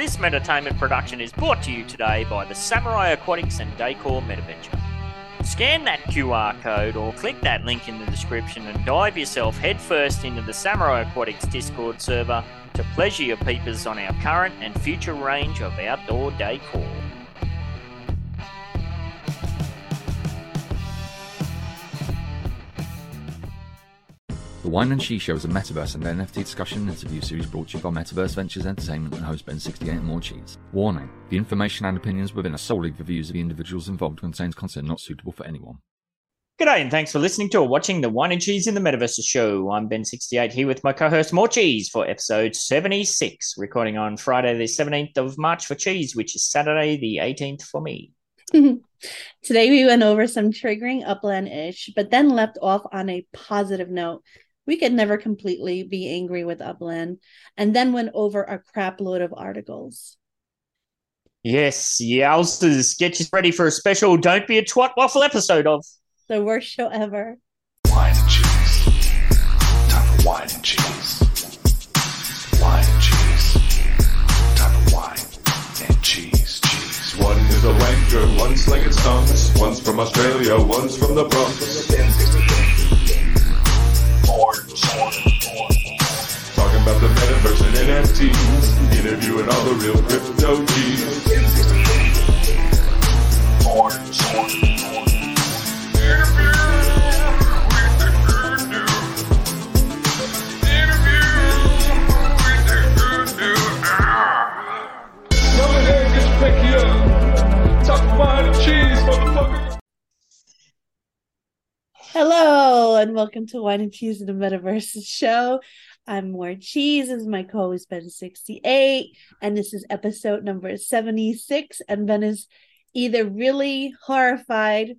This Metatainment production is brought to you today by the Samurai Aquatics and Decor Metaventure. Scan that QR code or click that link in the description and dive yourself headfirst into the Samurai Aquatics Discord server to pleasure your peepers on our current and future range of outdoor decor. The Wine and Cheese Show is a Metaverse and NFT discussion and interview series brought to you by Metaverse Ventures Entertainment and host Ben68 and More Cheese. Warning, the information and opinions within are solely the views of the individuals involved contains content not suitable for anyone. G'day and thanks for listening to or watching the Wine and Cheese in the Metaverse show. I'm Ben68 here with my co-host More Cheese for episode 76, recording on Friday the 17th of March for Cheese, which is Saturday the 18th for me. Today we went over some triggering Upland-ish, but then left off on a positive note. We could never completely be angry with Upland, and then went over a crap load of articles. Yes, yowzers. Get you ready for a special Don't Be a Twat Waffle episode of the worst show ever. Wine and Cheese. Time for Wine and Cheese. Wine and Cheese. Time for Wine and Cheese. Cheese. One is a wanker, one's like it's Thomas, one's from Australia, one's from the Bronx. Talking about the metaverse and NFTs, interviewing all the real crypto cheese. Hello and welcome to Wine and Cheese in the Metaverse show. I'm More Cheese, this is my co-host Ben68, and this is episode number 76, and Ben is either really horrified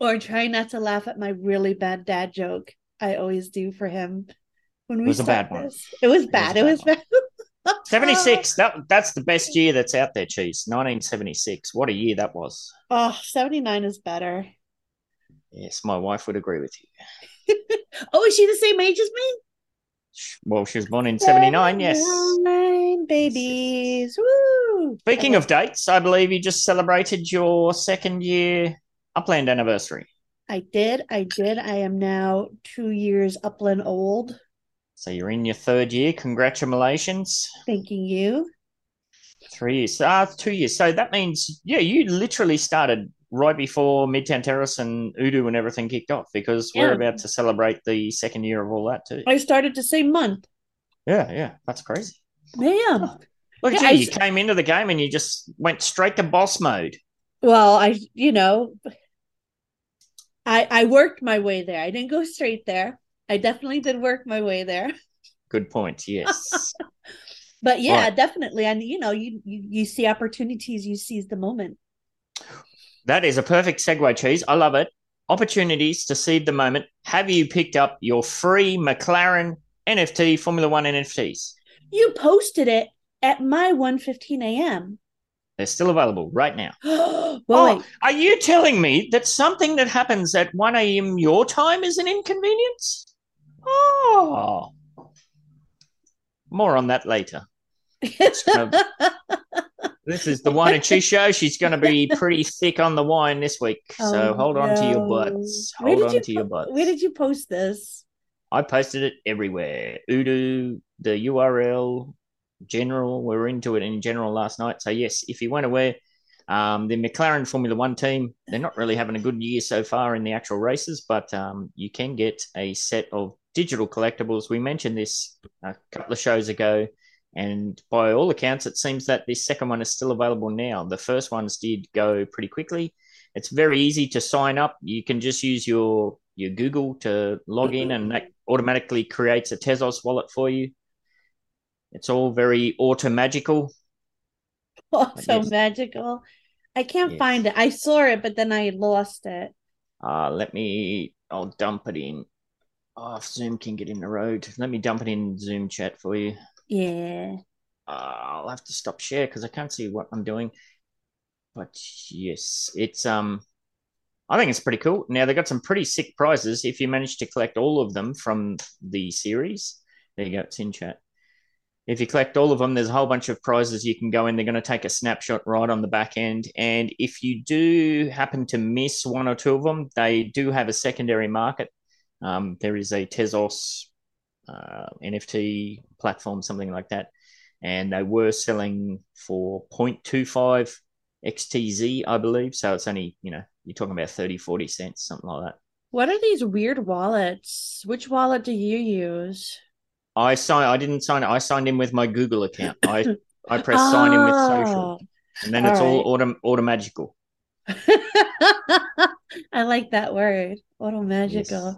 or trying not to laugh at my really bad dad joke I always do for him. When we It was bad. 76, that's the best year that's out there, Cheese. 1976, what a year that was. Oh, 79 is better. Yes, my wife would agree with you. Oh, is she the same age as me? Well, she was born in 79, yes. 79 babies. Woo! Speaking of dates, I believe you just celebrated your second year Upland anniversary. I did. I am now 2 years Upland old. So you're in your third year. Congratulations. Thanking you. 3 years. 2 years. So that means, yeah, you literally started right before Midtown Terrace and UDU and everything kicked off, because we're about to celebrate the second year of all that too. I started the same month. Yeah. That's crazy. Yeah. Look at you came into the game and you just went straight to boss mode. Well, I worked my way there. I didn't go straight there. I definitely did work my way there. Good point. Yes. But yeah, right. Definitely. And you see opportunities, you seize the moment. That is a perfect segue, Cheese. I love it. Opportunities to seize the moment. Have you picked up your free McLaren NFT, Formula One NFTs? You posted it at my 1:15 a.m. They're still available right now. Are you telling me that something that happens at 1 a.m. your time is an inconvenience? Oh. More on that later. This is the Wine and Cheese show. She's going to be pretty thick on the wine this week. So hold on to your butts. Where did you post this? I posted it everywhere. UDU, the URL, general. We were into it in general last night. So, yes, if you weren't aware, the McLaren Formula One team, they're not really having a good year so far in the actual races, but you can get a set of digital collectibles. We mentioned this a couple of shows ago. And by all accounts, it seems that this second one is still available now. The first ones did go pretty quickly. It's very easy to sign up. You can just use your Google to log in, and that automatically creates a Tezos wallet for you. It's all very automagical. Automagical. I can't find it. I saw it, but then I lost it. I'll dump it in. Oh, if Zoom can get in the road. Let me dump it in Zoom chat for you. Yeah. I'll have to stop share because I can't see what I'm doing. But yes, it's I think it's pretty cool. Now, they got some pretty sick prizes if you manage to collect all of them from the series. There you go. It's in chat. If you collect all of them, there's a whole bunch of prizes you can go in. They're going to take a snapshot right on the back end. And if you do happen to miss one or two of them, they do have a secondary market. There is a Tezos NFT platform, something like that. And they were selling for 0.25 XTZ, I believe. So it's only, you know, you're talking about 30, 40 cents, something like that. What are these weird wallets? Which wallet do you use? I didn't sign it. I signed in with my Google account. I pressed sign in with social. And then it's all automagical. I like that word, automagical. Yes.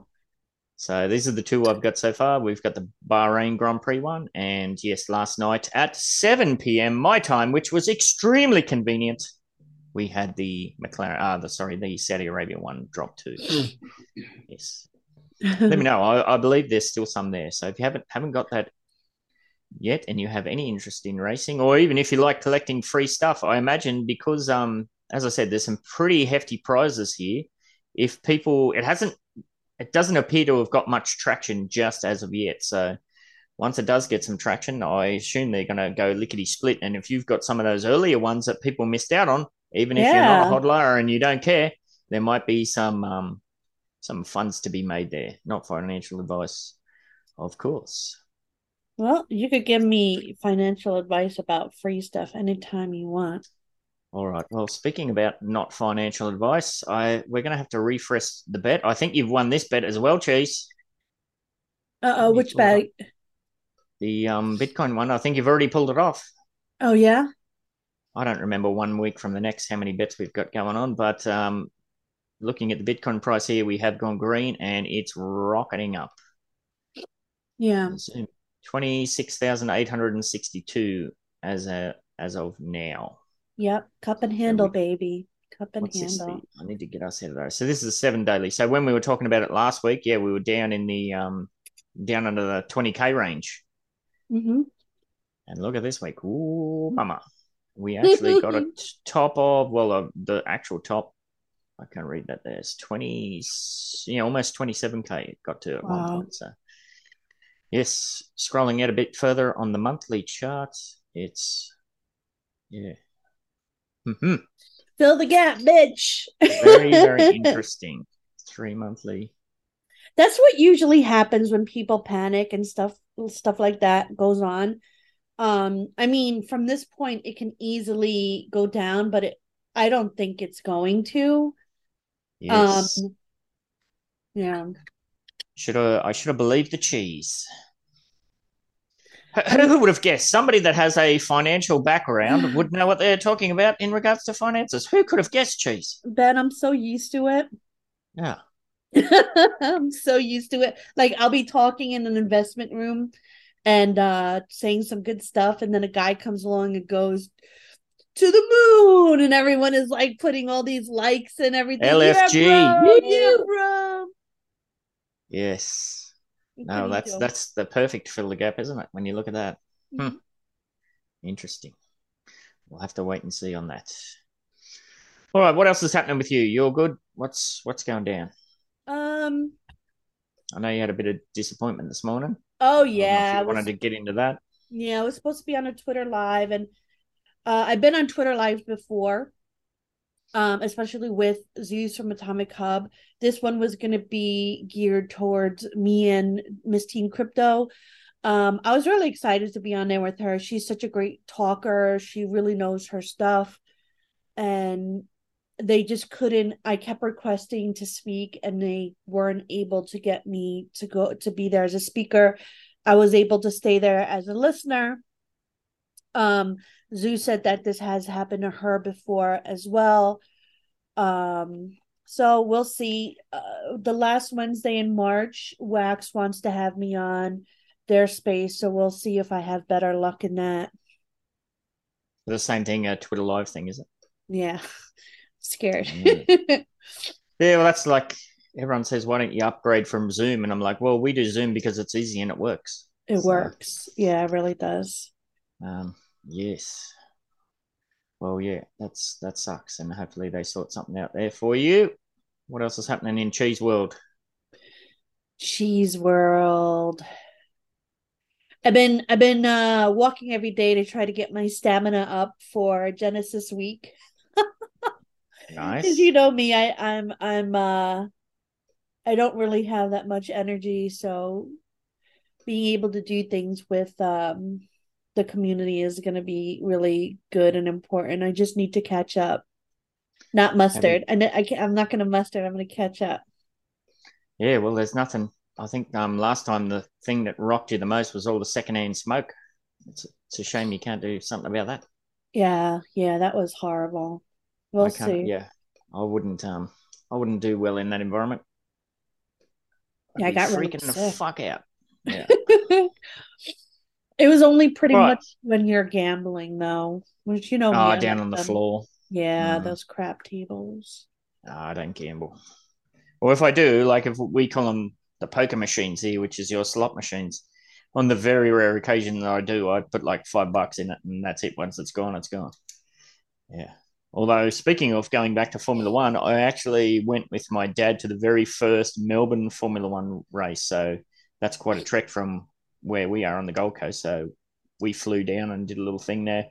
So these are the two I've got so far. We've got the Bahrain Grand Prix one. And yes, last night at 7 p.m. my time, which was extremely convenient, we had the McLaren, the Saudi Arabia one drop too. Yes. Let me know. I believe there's still some there. So if you haven't got that yet and you have any interest in racing, or even if you like collecting free stuff, I imagine because, as I said, there's some pretty hefty prizes here. If people, it doesn't appear to have got much traction just as of yet. So once it does get some traction, I assume they're going to go lickety split. And if you've got some of those earlier ones that people missed out on, even if you're not a hodler and you don't care, there might be some funds to be made there. Not financial advice, of course. Well, you could give me financial advice about free stuff anytime you want. All right. Well, speaking about not financial advice, we're going to have to refresh the bet. I think you've won this bet as well, Cheese. Uh-oh, which bet? The Bitcoin one. I think you've already pulled it off. Oh, yeah? I don't remember 1 week from the next how many bets we've got going on, but looking at the Bitcoin price here, we have gone green and it's rocketing up. Yeah. 26,862 as of now. Yep. Cup and handle, so baby. Cup and handle. I need to get us out of there. So this is a 7 daily. So when we were talking about it last week, yeah, we were down in the down under the 20K range. Mm-hmm. And look at this week. Ooh, mama. We actually got a top of, the actual top. I can't read that. There's almost 27K it got to at one point. So, yes, scrolling out a bit further on the monthly chart, it's, yeah. Mm-hmm. Fill the gap, bitch. Very, very interesting. 3 monthly. That's what usually happens when people panic and stuff like that goes on. I mean, from this point, it can easily go down, but I don't think it's going to. Yes. Yeah. I should have believed the cheese. Who would have guessed? Somebody that has a financial background would know what they're talking about in regards to finances. Who could have guessed, cheese? Ben, I'm so used to it. Yeah. I'm so used to it. Like, I'll be talking in an investment room and saying some good stuff, and then a guy comes along and goes to the moon, and everyone is like putting all these likes and everything. LFG, yeah, bro. Yes, no, that's the perfect fill the gap, isn't it? When you look at that, mm-hmm. Interesting. We'll have to wait and see on that. All right, what else is happening with you? You're good. What's going down? I know you had a bit of disappointment this morning. Oh, yeah. I wanted to get into that. Yeah, I was supposed to be on a Twitter Live, and I've been on Twitter Live before, especially with Zeus from Atomic Hub. This one was going to be geared towards me and Miss Teen Crypto. I was really excited to be on there with her. She's such a great talker. She really knows her stuff. And they just couldn't. I kept requesting to speak, and they weren't able to get me to go to be there as a speaker. I was able to stay there as a listener. Zoo said that this has happened to her before as well. So we'll see. The last Wednesday in March, Wax wants to have me on their space, so we'll see if I have better luck in that. The same thing, a Twitter Live thing, is it? Yeah. Scared. Yeah, well, that's like everyone says, why don't you upgrade from Zoom? And I'm like, well, we do Zoom because it's easy and it works. It works. Yeah, it really does. Yes. Well, yeah, that sucks. And hopefully they sort something out there for you. What else is happening in Cheese World? I've been walking every day to try to get my stamina up for Genesis Week. Nice. Because you know me, I don't really have that much energy, so being able to do things with the community is going to be really good and important. I just need to catch up. Not mustard. I'm not going to mustard. I'm going to catch up. Yeah, well, there's nothing. I think last time the thing that rocked you the most was all the secondhand smoke. It's a shame you can't do something about that. Yeah, that was horrible. We'll see. Yeah, I wouldn't do well in that environment. I got freaking really the fuck out. Yeah. It was only pretty much when you're gambling, though, which you know. Oh, down on the floor. Yeah, those crap tables. No, I don't gamble. Or if I do, like if we call them the poker machines here, which is your slot machines. On the very rare occasion that I do, I put like $5 in it, and that's it. Once it's gone, it's gone. Yeah. Although, speaking of going back to Formula One, I actually went with my dad to the very first Melbourne Formula One race. So that's quite a trek from where we are on the Gold Coast. So we flew down and did a little thing there.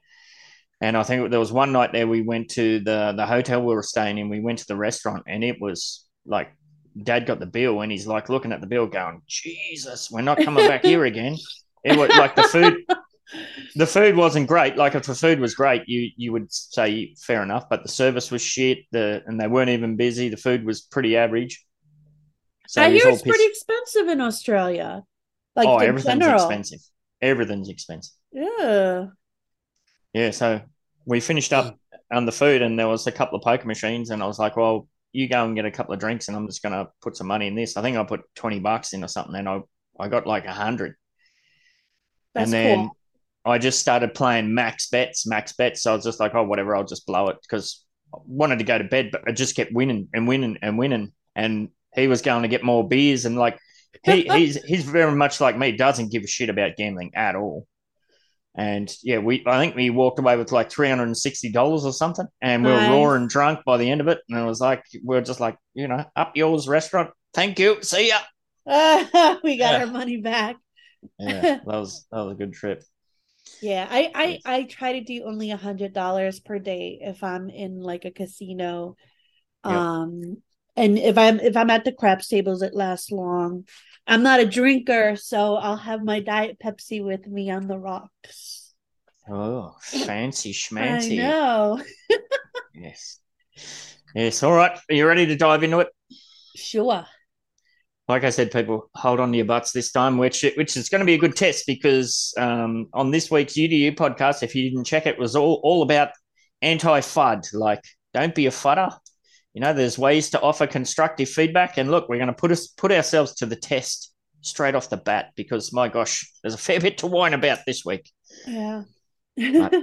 And I think there was one night there we went to the hotel we were staying in. We went to the restaurant, and it was like Dad got the bill, and he's like looking at the bill going, Jesus, we're not coming back here again. It was like the food wasn't great. Like if the food was great, you would say fair enough, but the service was shit, and they weren't even busy. The food was pretty average. So I hear it's pretty expensive in Australia. Like everything's expensive. Everything's expensive. Yeah. Yeah, so we finished up on the food, and there was a couple of poker machines, and I was like, well, you go and get a couple of drinks, and I'm just going to put some money in this. I think I put $20 in or something, and I got like 100. That's and then cool. I just started playing max bets. So I was just like, oh, whatever, I'll just blow it, because I wanted to go to bed, but I just kept winning. And he was going to get more beers, and like he's very much like me, doesn't give a shit about gambling at all. And yeah, I think we walked away with like $360 or something, and we were roaring drunk by the end of it. And it was like we're just like, you know, up yours, restaurant. Thank you. See ya. We got our money back. Yeah, that was a good trip. Yeah, I try to do only $100 per day if I'm in like a casino, and if I'm at the craps tables, it lasts long. I'm not a drinker, so I'll have my Diet Pepsi with me on the rocks. Oh, fancy schmancy. I know. Yes. Yes, all right. Are you ready to dive into it? Sure. Like I said, people, hold on to your butts this time, which is going to be a good test, because on this week's UDU podcast, if you didn't check it, was all about anti-FUD. Like, don't be a fudder. You know, there's ways to offer constructive feedback, and look, we're going to put ourselves to the test straight off the bat, because my gosh, there's a fair bit to whine about this week. Yeah. But,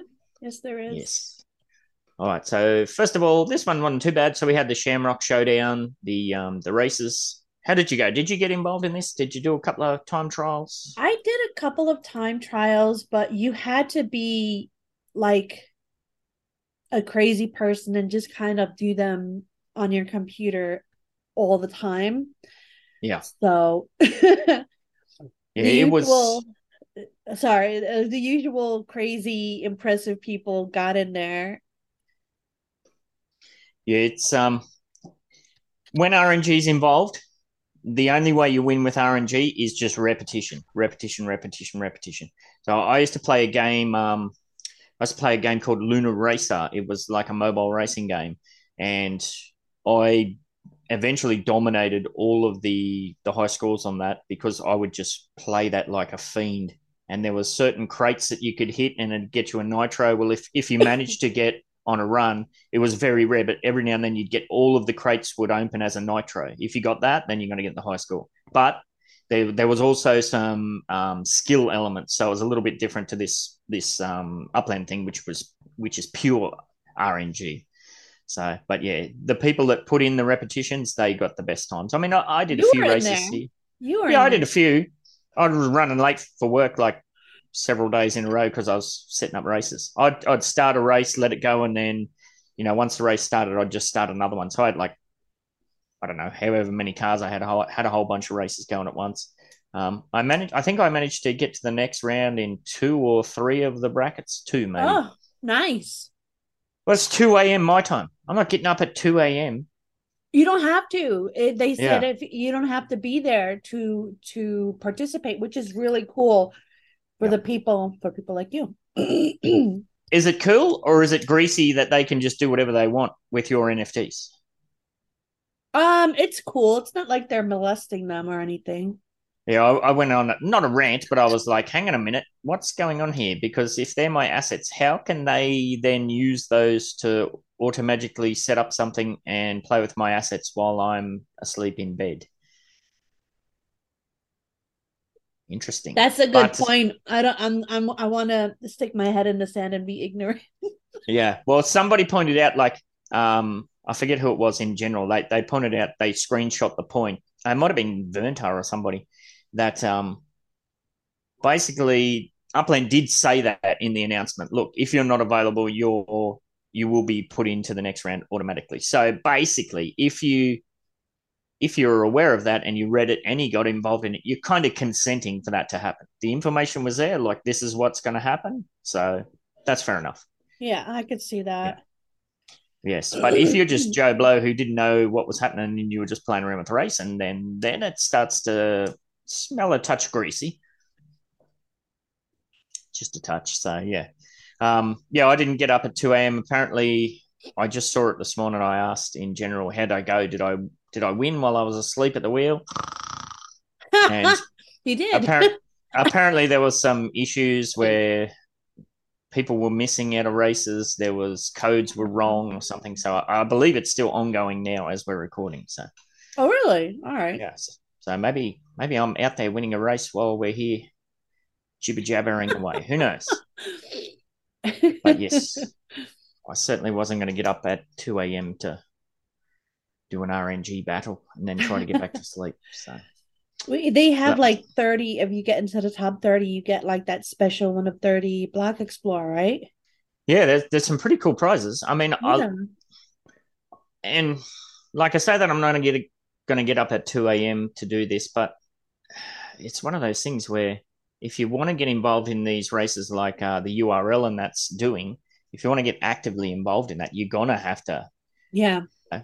yes, there is. Yes. All right. So first of all, this one wasn't too bad. So we had the Shamrock Showdown, the races. How did you go? Did you get involved in this? Did you do a couple of time trials? I did a couple of time trials, but you had to be like a crazy person and just kind of do them on your computer all the time. Yeah. So the usual crazy impressive people got in there. Yeah, it's when RNG is involved, the only way you win with RNG is just repetition. So I used to play a game called Lunar Racer. It was like a mobile racing game, and I eventually dominated all of the high scores on that, because I would just play that like a fiend. And there was certain crates that you could hit and it'd get you a nitro. Well, if you managed to get on a run, it was very rare, but every now and then you'd get all of the crates would open as a nitro. If you got that, then you're going to get the high score. But there was also some skill elements. So it was a little bit different to this Upland thing, which is pure RNG. So, but yeah, the people that put in the repetitions, they got the best times. I mean, I did a few races here. I did a few. I was running late for work like several days in a row because I was setting up races. I'd start a race, let it go, and then, you know, once the race started, I'd just start another one. So I had like, I don't know, however many cars I had, a whole bunch of races going at once. I think I managed to get to the next round in two or three of the brackets, two maybe. Oh, nice. Well, it's 2 a.m. my time. I'm not getting up at 2 a.m. You don't have to. They said if you don't have to be there to participate, which is really cool for the people, for people like you. Is it cool or is it greasy that they can just do whatever they want with your NFTs? It's cool. It's not like they're molesting them or anything. Yeah, I went on, not a rant, but I was like, hang on a minute, what's going on here? Because if they're my assets, how can they then use those to automatically set up something and play with my assets while I'm asleep in bed? Interesting. That's a good point. I want to stick my head in the sand and be ignorant. Yeah. Well, somebody pointed out, like, I forget who it was in general. They pointed out, they screenshot the point. It might have been Verntar or somebody. That basically Upland did say that in the announcement. Look, if you're not available, you will be put into the next round automatically. So basically, if you're aware of that and you read it and you got involved in it, you're kind of consenting for that to happen. The information was there, like this is what's going to happen. So that's fair enough. Yeah, I could see that. Yeah. Yes, but if you're just Joe Blow who didn't know what was happening and you were just playing around with the race, and then it starts to smell a touch greasy, just a touch. So I didn't get up at 2 a.m. Apparently, I just saw it this morning. I asked in general, how'd I go? Did I win while I was asleep at the wheel? And you did. Apparently, there was some issues where people were missing out of races. There was codes were wrong or something. So I believe it's still ongoing now as we're recording. So. Oh really? All right. Yeah. So maybe I'm out there winning a race while we're here jibber-jabbering away. Who knows? But yes, I certainly wasn't going to get up at 2 a.m. to do an RNG battle and then try to get back to sleep. So they have 30, if you get into the top 30, you get like that special one of 30 Block Explorer, right? Yeah, there's some pretty cool prizes. I mean, yeah. And like I say that I'm not going to get up at 2 a.m. to do this, but it's one of those things where if you want to get involved in these races like the URL and that's doing, if you want to get actively involved in that, you're going to have to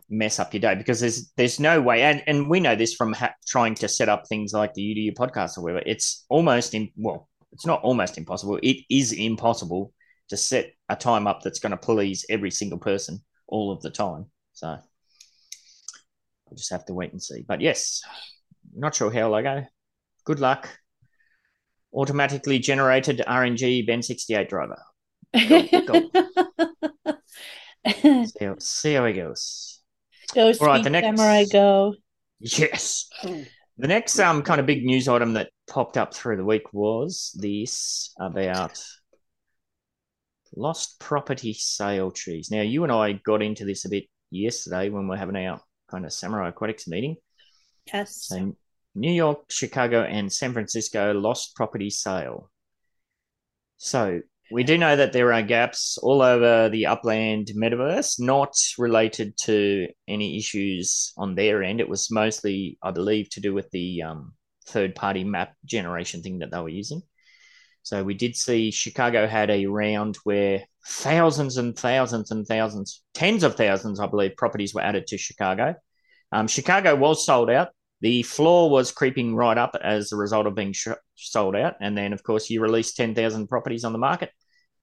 mess up your day, because there's no way. And we know this from trying to set up things like the UDU podcast or whatever. It's it's not almost impossible. It is impossible to set a time up that's going to please every single person all of the time. So we'll just have to wait and see. But yes, not sure how I go. Good luck. Automatically generated RNG Ben68 driver. Go. See how it goes. Go speak, all right, the next, Samurai, go. Yes. The next kind of big news item that popped up through the week was this about lost property sale trees. Now, you and I got into this a bit yesterday when we're having our kind of Samurai Aquatics meeting. Yes. So New York, Chicago, and San Francisco lost property sale. So we do know that there are gaps all over the Upland metaverse, not related to any issues on their end. It was mostly, I believe, to do with the third-party map generation thing that they were using. So we did see Chicago had a round where thousands and thousands and thousands, tens of thousands, I believe, properties were added to Chicago. Chicago was sold out. The floor was creeping right up as a result of being sold out. And then, of course, you release 10,000 properties on the market.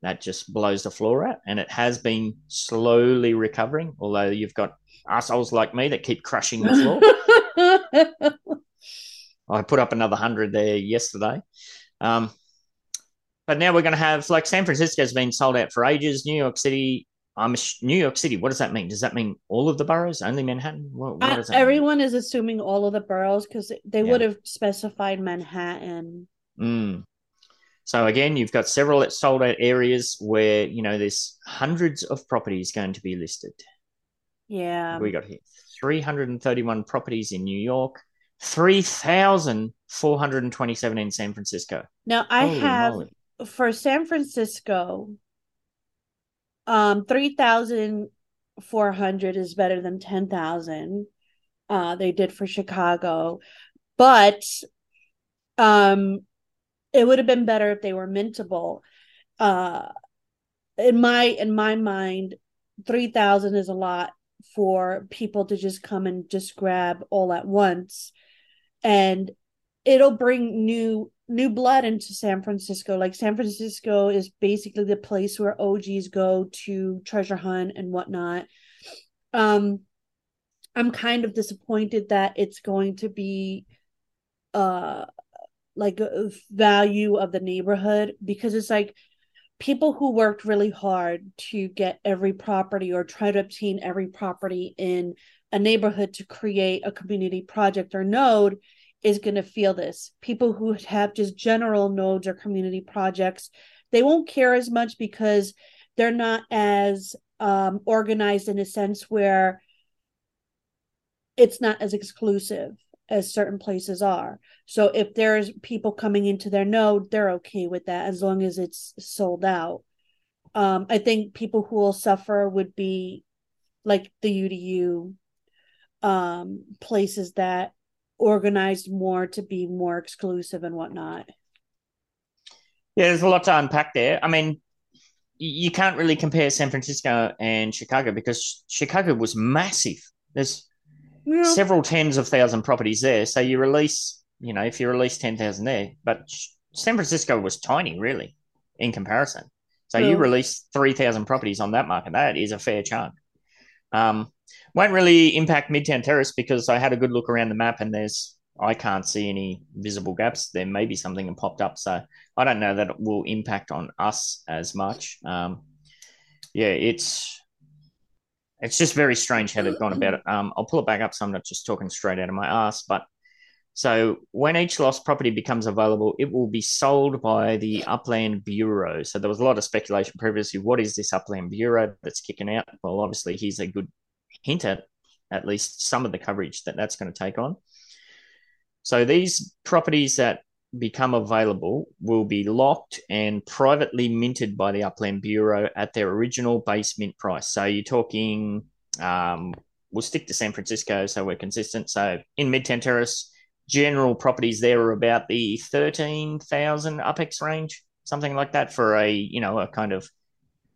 That just blows the floor out. And it has been slowly recovering, although you've got assholes like me that keep crushing the floor. I put up another 100 there yesterday. But now we're going to have, like, San Francisco's been sold out for ages. New York City, what does that mean? Does that mean all of the boroughs, only Manhattan? What does that everyone mean? Is assuming all of the boroughs because they would have specified Manhattan. Mm. So, again, you've got several sold-out areas where, there's hundreds of properties going to be listed. Yeah. We got here 331 properties in New York, 3,427 in San Francisco. Now, for San Francisco, 3,400 is better than 10,000 they did for Chicago. But It would have been better if they were mintable. In my mind, 3,000 is a lot for people to just come and just grab all at once, and it'll bring new blood into San Francisco. Like, San Francisco is basically the place where OGs go to treasure hunt and whatnot. I'm kind of disappointed that it's going to be like a value of the neighborhood, because it's like people who worked really hard to get every property or try to obtain every property in a neighborhood to create a community project or node is going to feel this. People who have just general nodes or community projects, they won't care as much because they're not as organized in a sense where it's not as exclusive as certain places are. So if there's people coming into their node, they're okay with that as long as it's sold out. I think people who will suffer would be like the UDU, places that organized more to be more exclusive and whatnot. Yeah, there's a lot to unpack there. I mean, you can't really compare San Francisco and Chicago because Chicago was massive. There's several tens of thousand properties there. So you release, you know, if you release 10,000 there, but San Francisco was tiny really in comparison. So you release 3,000 properties on that market. That is a fair chunk. Won't really impact Midtown Terrace because I had a good look around the map and I can't see any visible gaps. There may be something that popped up. So I don't know that it will impact on us as much. It's just very strange how they've gone about it. I'll pull it back up so I'm not just talking straight out of my ass. But so when each lost property becomes available, it will be sold by the Upland Bureau. So there was a lot of speculation previously. What is this Upland Bureau that's kicking out? Well, obviously, here's a good hint at least some of the coverage that's going to take on. So these properties that become available will be locked and privately minted by the Upland Bureau at their original base mint price. So you're talking, we'll stick to San Francisco so we're consistent. So in Midtown Terrace, general properties there are about the 13,000 UPEX range, something like that for a kind of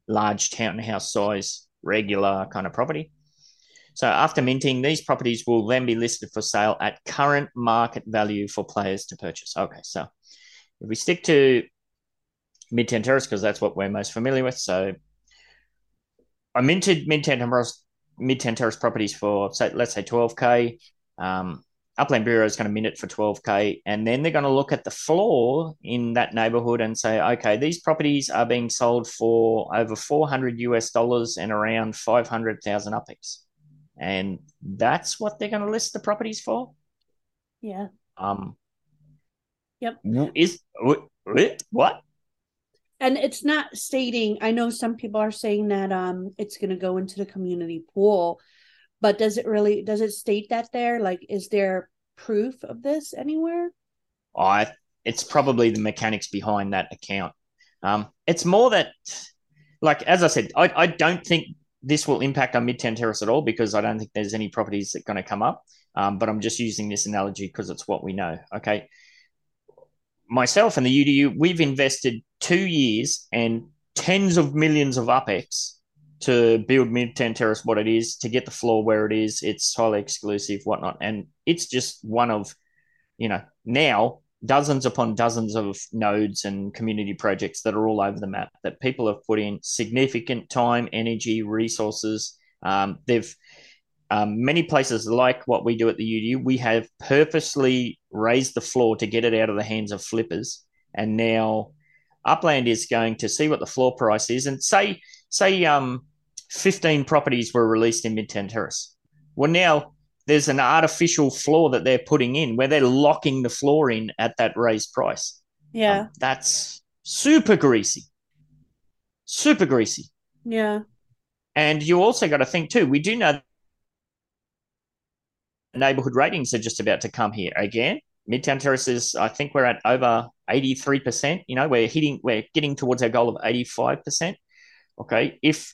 large townhouse size, regular kind of property. So after minting, these properties will then be listed for sale at current market value for players to purchase. Okay, so if we stick to Midtown Terrace, because that's what we're most familiar with. So I minted Midtown Terrace properties for, let's say, 12K. Upland Bureau is going to mint it for 12K. And then they're going to look at the floor in that neighborhood and say, okay, these properties are being sold for over $400 and around 500,000 UPEX. And that's what they're going to list the properties for? Yeah. Yep. What? And it's not stating, I know some people are saying that it's going to go into the community pool, but does it state that there? Like, is there proof of this anywhere? It's probably the mechanics behind that account. It's more that, like, as I said, I don't think this will impact on Midtown Terrace at all because I don't think there's any properties that are going to come up. But I'm just using this analogy because it's what we know. Okay. Myself and the UDU, we've invested 2 years and tens of millions of UPEX to build Midtown Terrace what it is, to get the floor where it is. It's highly exclusive, whatnot. And it's just one of, now dozens upon dozens of nodes and community projects that are all over the map that people have put in significant time, energy, resources. Many places like what we do at the UDU, we have purposely raised the floor to get it out of the hands of flippers. And now Upland is going to see what the floor price is and say 15 properties were released in Midtown Terrace. Well, now there's an artificial floor that they're putting in where they're locking the floor in at that raised price. Yeah. That's super greasy. Super greasy. Yeah. And you also got to think too, we do know neighborhood ratings are just about to come here again. Midtown Terraces, I think we're at over 83%. We're getting towards our goal of 85%. Okay. If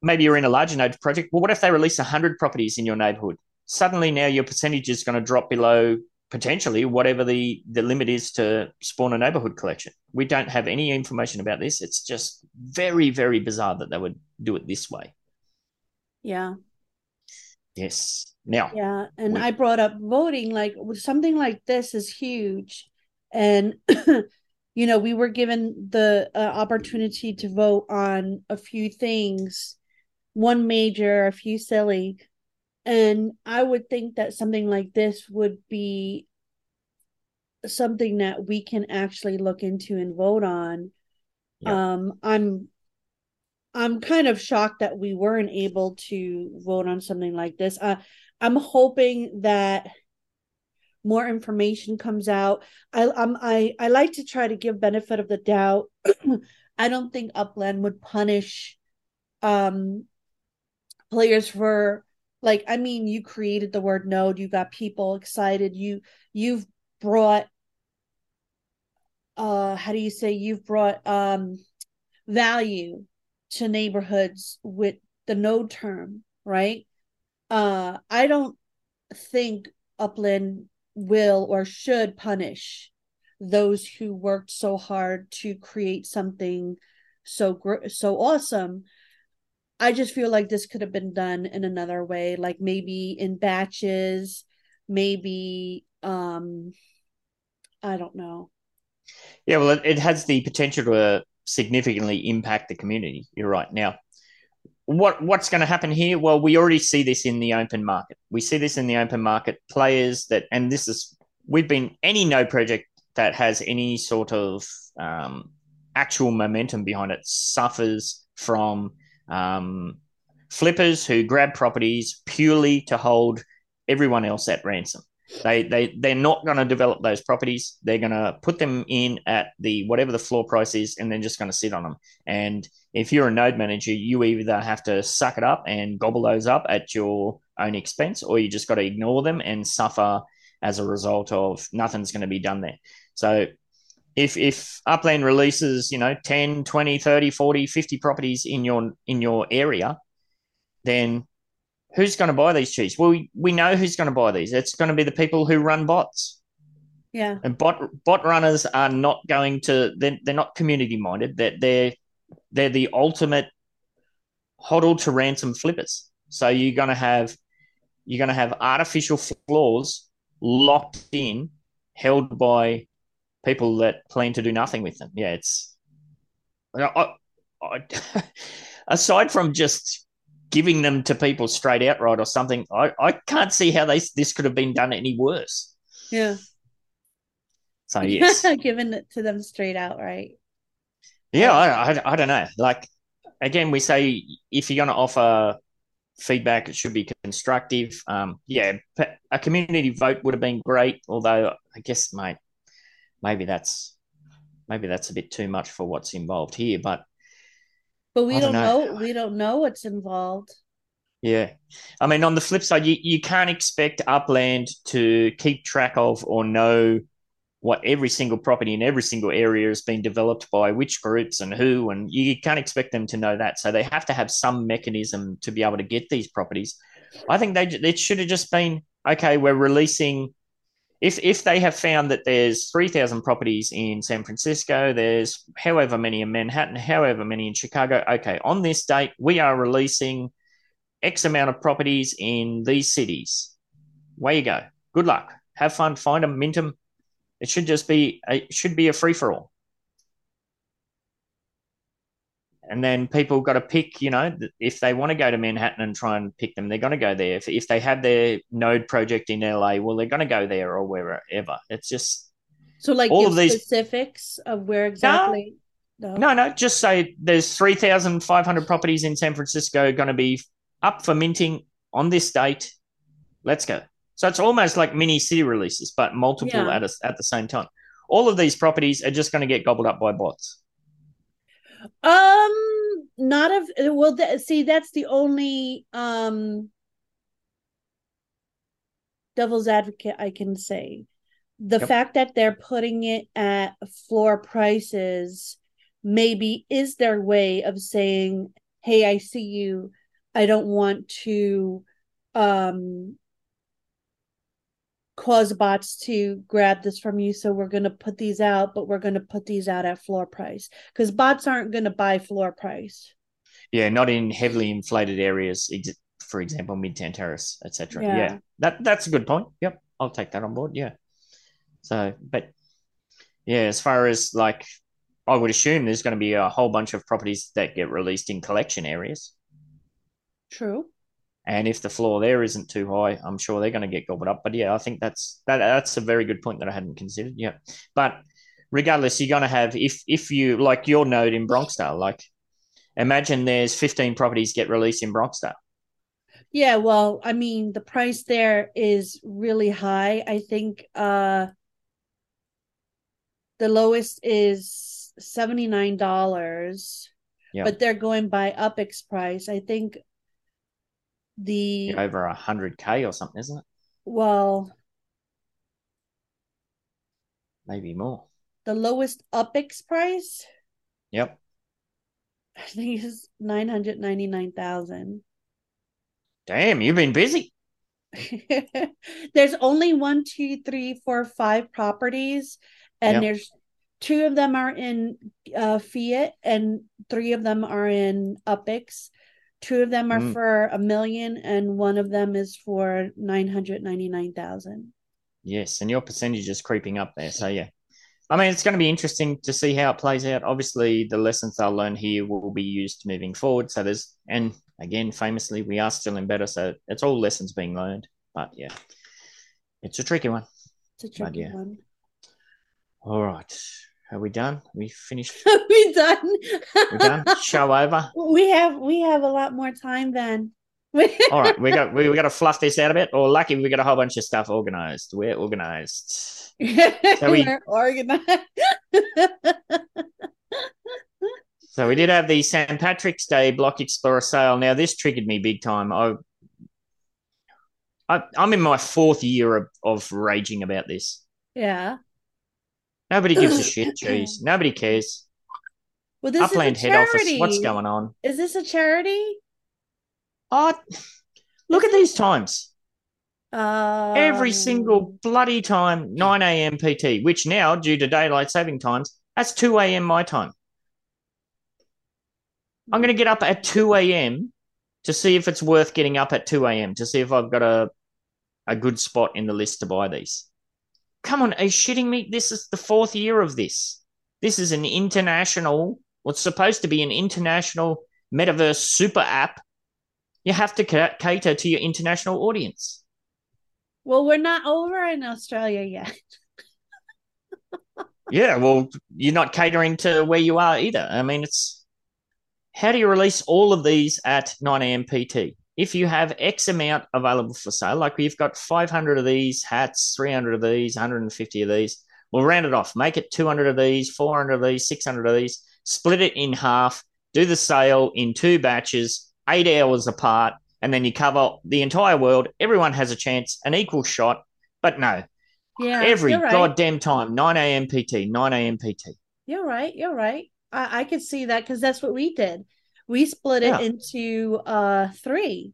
maybe you're in a larger node project, well, what if they release 100 properties in your neighborhood? Suddenly now your percentage is going to drop below potentially whatever the limit is to spawn a neighborhood collection. We don't have any information about this. It's just very, very bizarre that they would do it this way. Yeah. Yes. Now. Yeah. And I brought up voting, like something like this is huge. And, you know, we were given the opportunity to vote on a few things, one major, a few silly. And I would think that something like this would be something that we can actually look into and vote on. Yeah. I'm kind of shocked that we weren't able to vote on something like this. I'm hoping that more information comes out. I like to try to give benefit of the doubt. I don't think Upland would punish players for, like, I mean, you created the word node. You got people excited. You've brought, value to neighborhoods with the node term, right? I don't think Upland will or should punish those who worked so hard to create something so awesome. I just feel like this could have been done in another way, like maybe in batches, maybe I don't know. Yeah, well, it has the potential to significantly impact the community. You're right. Now, what's going to happen here? Well, we already see this in the open market. We see this in the open market. Players that, and this is, we've been, any node project that has any sort of actual momentum behind it suffers from flippers who grab properties purely to hold everyone else at ransom. They're not going to develop those properties. They're going to put them in at the whatever the floor price is, and they're just going to sit on them. And if you're a node manager, you either have to suck it up and gobble those up at your own expense, or you just got to ignore them and suffer as a result of nothing's going to be done there. So if Upland releases, 10, 20, 30, 40, 50 properties in your area, then who's going to buy these cheese? Well, we know who's going to buy these. It's going to be the people who run bots. Yeah. And bot runners are not going to, they're not community minded. They're the ultimate hodl to ransom flippers. So you're going to have artificial floors locked in, held by people that plan to do nothing with them. Yeah, it's aside from just giving them to people straight outright or something, I can't see how this could have been done any worse. Yeah. So, yes. Giving it to them straight out, right? Yeah, I don't know. Like, again, we say if you're going to offer feedback, it should be constructive. A community vote would have been great, although I guess, mate, maybe that's a bit too much for what's involved here, But we don't know. We don't know what's involved. Yeah. I mean, on the flip side, you can't expect Upland to keep track of or know what every single property in every single area has been developed by which groups and who, and you can't expect them to know that. So they have to have some mechanism to be able to get these properties. I think it should have just been, okay, we're releasing. If they have found that there's 3,000 properties in San Francisco, there's however many in Manhattan, however many in Chicago, okay, on this date, we are releasing X amount of properties in these cities. Way you go. Good luck. Have fun. Find them. Mint them. It should just be a free-for-all. And then people got to pick, if they want to go to Manhattan and try and pick them, they're going to go there. If they have their node project in LA, well, they're going to go there or wherever. It's just so like all of these specifics of where exactly. No. Just say there's 3,500 properties in San Francisco going to be up for minting on this date. Let's go. So it's almost like mini city releases, but multiple at the same time. All of these properties are just going to get gobbled up by bots. That's the only devil's advocate I can say. The fact that they're putting it at floor prices maybe is their way of saying, hey, I see you. I don't want to cause bots to grab this from you. So we're going to put these out, but we're going to put these out at floor price, because bots aren't going to buy floor price. Yeah, not in heavily inflated areas, for example, Midtown Terrace, etc. Yeah. That's a good point. Yep, I'll take that on board. Yeah. So, but yeah, as far as like, I would assume there's going to be a whole bunch of properties that get released in collection areas. True. And if the floor there isn't too high, I'm sure they're going to get gobbled up. But yeah, I think that's a very good point that I hadn't considered. Yeah. But regardless, you're going to have, if you like your node in Bronxdale, like imagine there's 15 properties get released in Bronxdale. Yeah, well, I mean, the price there is really high. I think the lowest is $79, yep. But they're going by UPX price. I think over 100K or something, isn't it? Well, maybe more. The lowest UPX price? Yep. I think it's $999,000. Damn, you've been busy. There's only 5 properties, and yep. There's 2 of them are in fiat, and 3 of them are in UPX. 2 of them are for $1 million, and 1 of them is for $999,000. Yes, and your percentage is creeping up there. So yeah, I mean, it's going to be interesting to see how it plays out. Obviously, the lessons they'll learn here will be used moving forward. So there's Again, famously, we are still in beta, so it's all lessons being learned. But, yeah, it's a tricky one. It's a tricky one. All right. Are we done? We finished? We're done? Show over? We have a lot more time then. All right. We got to fluff this out a bit. Or lucky we got a whole bunch of stuff organized. We're organized. So we're organized. So we did have the St. Patrick's Day Block Explorer sale. Now, this triggered me big time. I'm in my 4th year of raging about this. Yeah. Nobody gives a shit, geez. Nobody cares. Well, this Upland is a charity. Head office, what's going on? Is this a charity? Look at these times. Every single bloody time, 9 a.m. PT, which now, due to daylight saving times, that's 2 a.m. my time. I'm going to get up at 2 a.m. to see if it's worth getting up at 2 a.m. to see if I've got a good spot in the list to buy these. Come on, are you shitting me? This is the 4th year of this. This is an international, what's supposed to be an international metaverse super app. You have to cater to your international audience. Well, we're not over in Australia yet. Yeah, well, you're not catering to where you are either. I mean, how do you release all of these at 9 a.m. PT? If you have X amount available for sale, like we've got 500 of these hats, 300 of these, 150 of these, we'll round it off. Make it 200 of these, 400 of these, 600 of these, split it in half, do the sale in 2 batches, 8 hours apart, and then you cover the entire world. Everyone has a chance, an equal shot, but no. Yeah, every goddamn time, 9 a.m. PT, 9 a.m. PT. You're right. I could see that because that's what we did. We split it into 3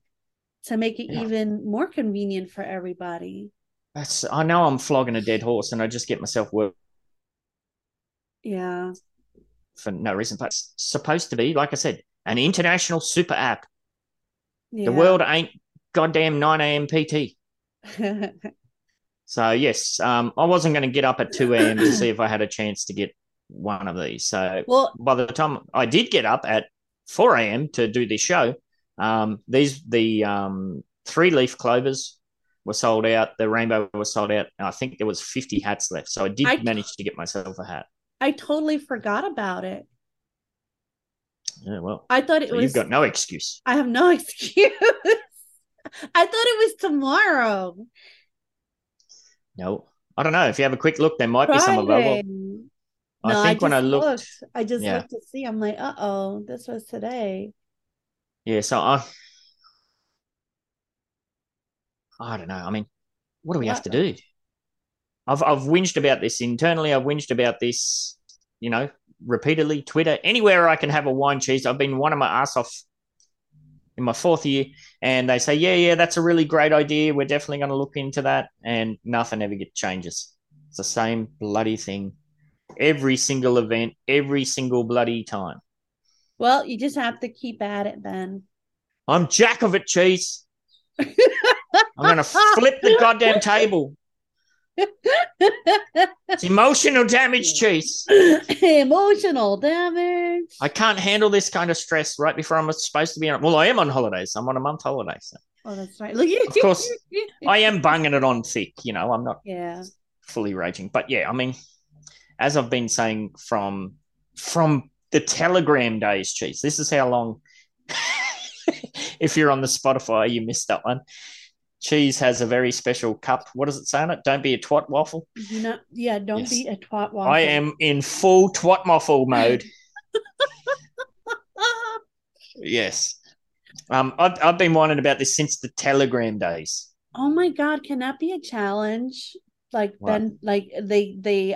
to make it even more convenient for everybody. I know I'm flogging a dead horse and I just get myself worked. Yeah. For no reason. But it's supposed to be, like I said, an international super app. Yeah. The world ain't goddamn 9 a.m. PT. So, yes, I wasn't going to get up at 2 a.m. to see if I had a chance to get one of these. So by the time I did get up at 4 a.m. to do this show, the 3-leaf clovers were sold out. The rainbow was sold out. And I think there was 50 hats left. So I did manage to get myself a hat. I totally forgot about it. Yeah, well, I thought it was. You've got no excuse. I have no excuse. I thought it was tomorrow. No, I don't know. If you have a quick look, there might be some available. No, I think when I looked, I just looked to see. I'm like, uh-oh, this was today. Yeah, so I don't know. I mean, what do we have to do? I've whinged about this internally. I've whinged about this, repeatedly. Twitter, anywhere I can have a wine cheese. I've been one of my ass off. in my fourth year, and they say, yeah, that's a really great idea. We're definitely going to look into that. And nothing ever changes. It's the same bloody thing. Every single event, every single bloody time. Well, you just have to keep at it, Ben. I'm jack of it, Cheese. I'm going to flip the goddamn table. It's emotional damage, Cheese. Emotional damage. I can't handle this kind of stress right before I'm supposed to be on. Well, I am on holidays. I'm on a month holiday. So. Oh, that's right. Look, of course, I am bunging it on thick. You know, I'm not fully raging. But, yeah, I mean, as I've been saying from the Telegram days, Cheese, this is how long, if you're on the Spotify, you missed that one. Cheese has a very special cup. What does it say on it? Don't be a twat waffle. No, yeah, don't be a twat waffle. I am in full twat waffle mode. Yes. I've been whining about this since the Telegram days. Oh, my God. Can that be a challenge? Like, what? Ben, like they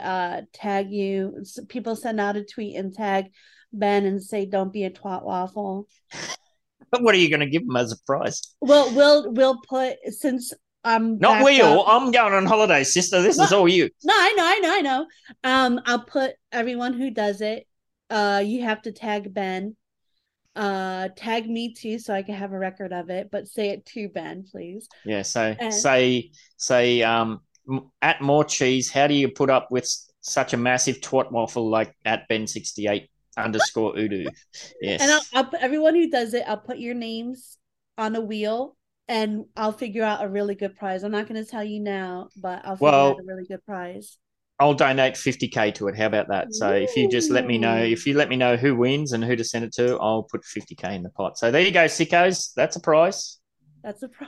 tag you. So people send out a tweet and tag Ben and say, don't be a twat waffle. But what are you going to give them as a prize? Well, we'll put, since I'm not I'm going on holiday, sister. This is all you. No, I know. I'll put everyone who does it. You have to tag Ben. Tag me too, so I can have a record of it. But say it to Ben, please. Yeah. So say at More Cheese. How do you put up with such a massive twat waffle like at Ben68? _UDU. Yes. And I'll put everyone who does it, I'll put your names on a wheel and I'll figure out a really good prize. I'm not going to tell you now, but I'll figure out a really good prize. I'll donate 50K to it. How about that? So if you just let me know who wins and who to send it to, I'll put 50K in the pot. So there you go, sickos. That's a prize.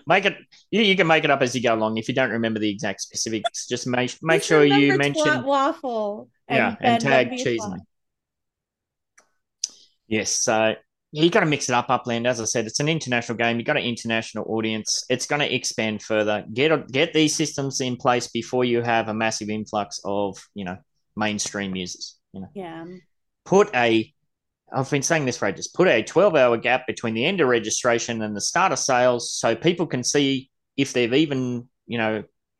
Make it. You can make it up as you go along. If you don't remember the exact specifics, just make sure you mention waffle. And tag Cheese. Yes, so you've got to mix it up, Upland. As I said, it's an international game. You've got an international audience. It's going to expand further. Get these systems in place before you have a massive influx of, mainstream users. Yeah. I've been saying this for ages, put a 12-hour gap between the end of registration and the start of sales so people can see if they've even,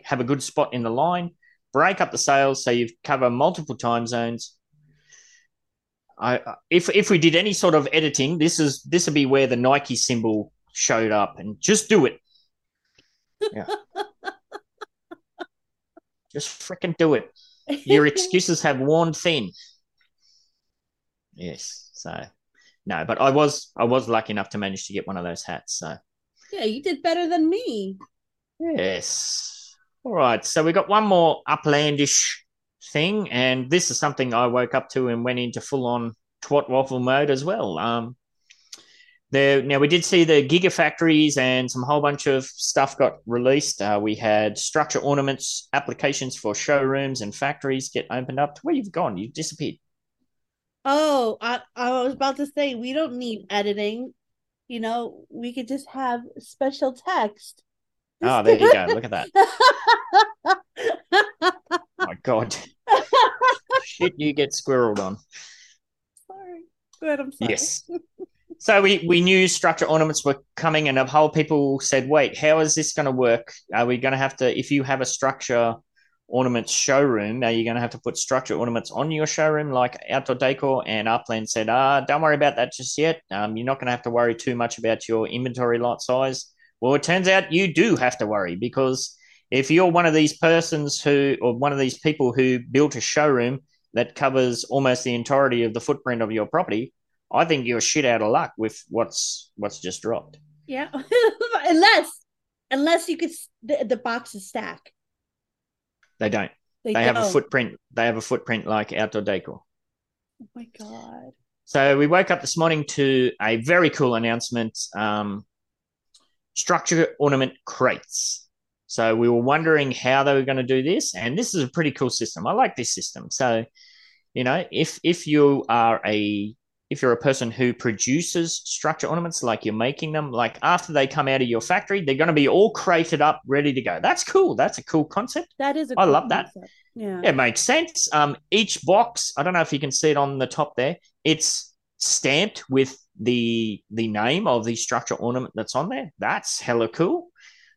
have a good spot in the line. Break up the sales so you cover multiple time zones. If we did any sort of editing, this would be where the Nike symbol showed up, and just do it. Yeah. Just freaking do it. Your excuses have worn thin. Yes. So no, but I was lucky enough to manage to get one of those hats. So yeah, you did better than me. Yes. All right. So we got one more Uplandish thing, and this is something I woke up to and went into full-on twat waffle mode as well. Now we did see the gigafactories and some whole bunch of stuff got released. We had structure ornaments, applications for showrooms and factories get opened up. Where you've gone? You've disappeared. Oh, I was about to say we don't need editing. We could just have special text. Oh, there you go. Look at that. My God. Shit, you get squirreled on. Sorry. Good, I'm sorry. Yes. So we knew structure ornaments were coming, and a whole people said, wait, how is this going to work? Are we going to have to, if you have a structure ornaments showroom, are you going to have to put structure ornaments on your showroom like outdoor decor? And Upland said, don't worry about that just yet. You're not going to have to worry too much about your inventory lot size. Well, it turns out you do have to worry, because if you're one of these persons one of these people who built a showroom that covers almost the entirety of the footprint of your property, I think you're shit out of luck with what's just dropped. Yeah, unless you could the boxes stack. They don't. They have a footprint. They have a footprint like outdoor decor. Oh my God! So we woke up this morning to a very cool announcement. Structure ornament crates. So we were wondering how they were going to do this, and this is a pretty cool system. I like this system. So, if you're a person who produces structure ornaments, like you're making them, like after they come out of your factory, they're going to be all crated up, ready to go. That's cool. That's a cool concept. That is. I love that. Yeah, it makes sense. Each box, I don't know if you can see it on the top there. It's stamped with the name of the structure ornament that's on there. That's hella cool.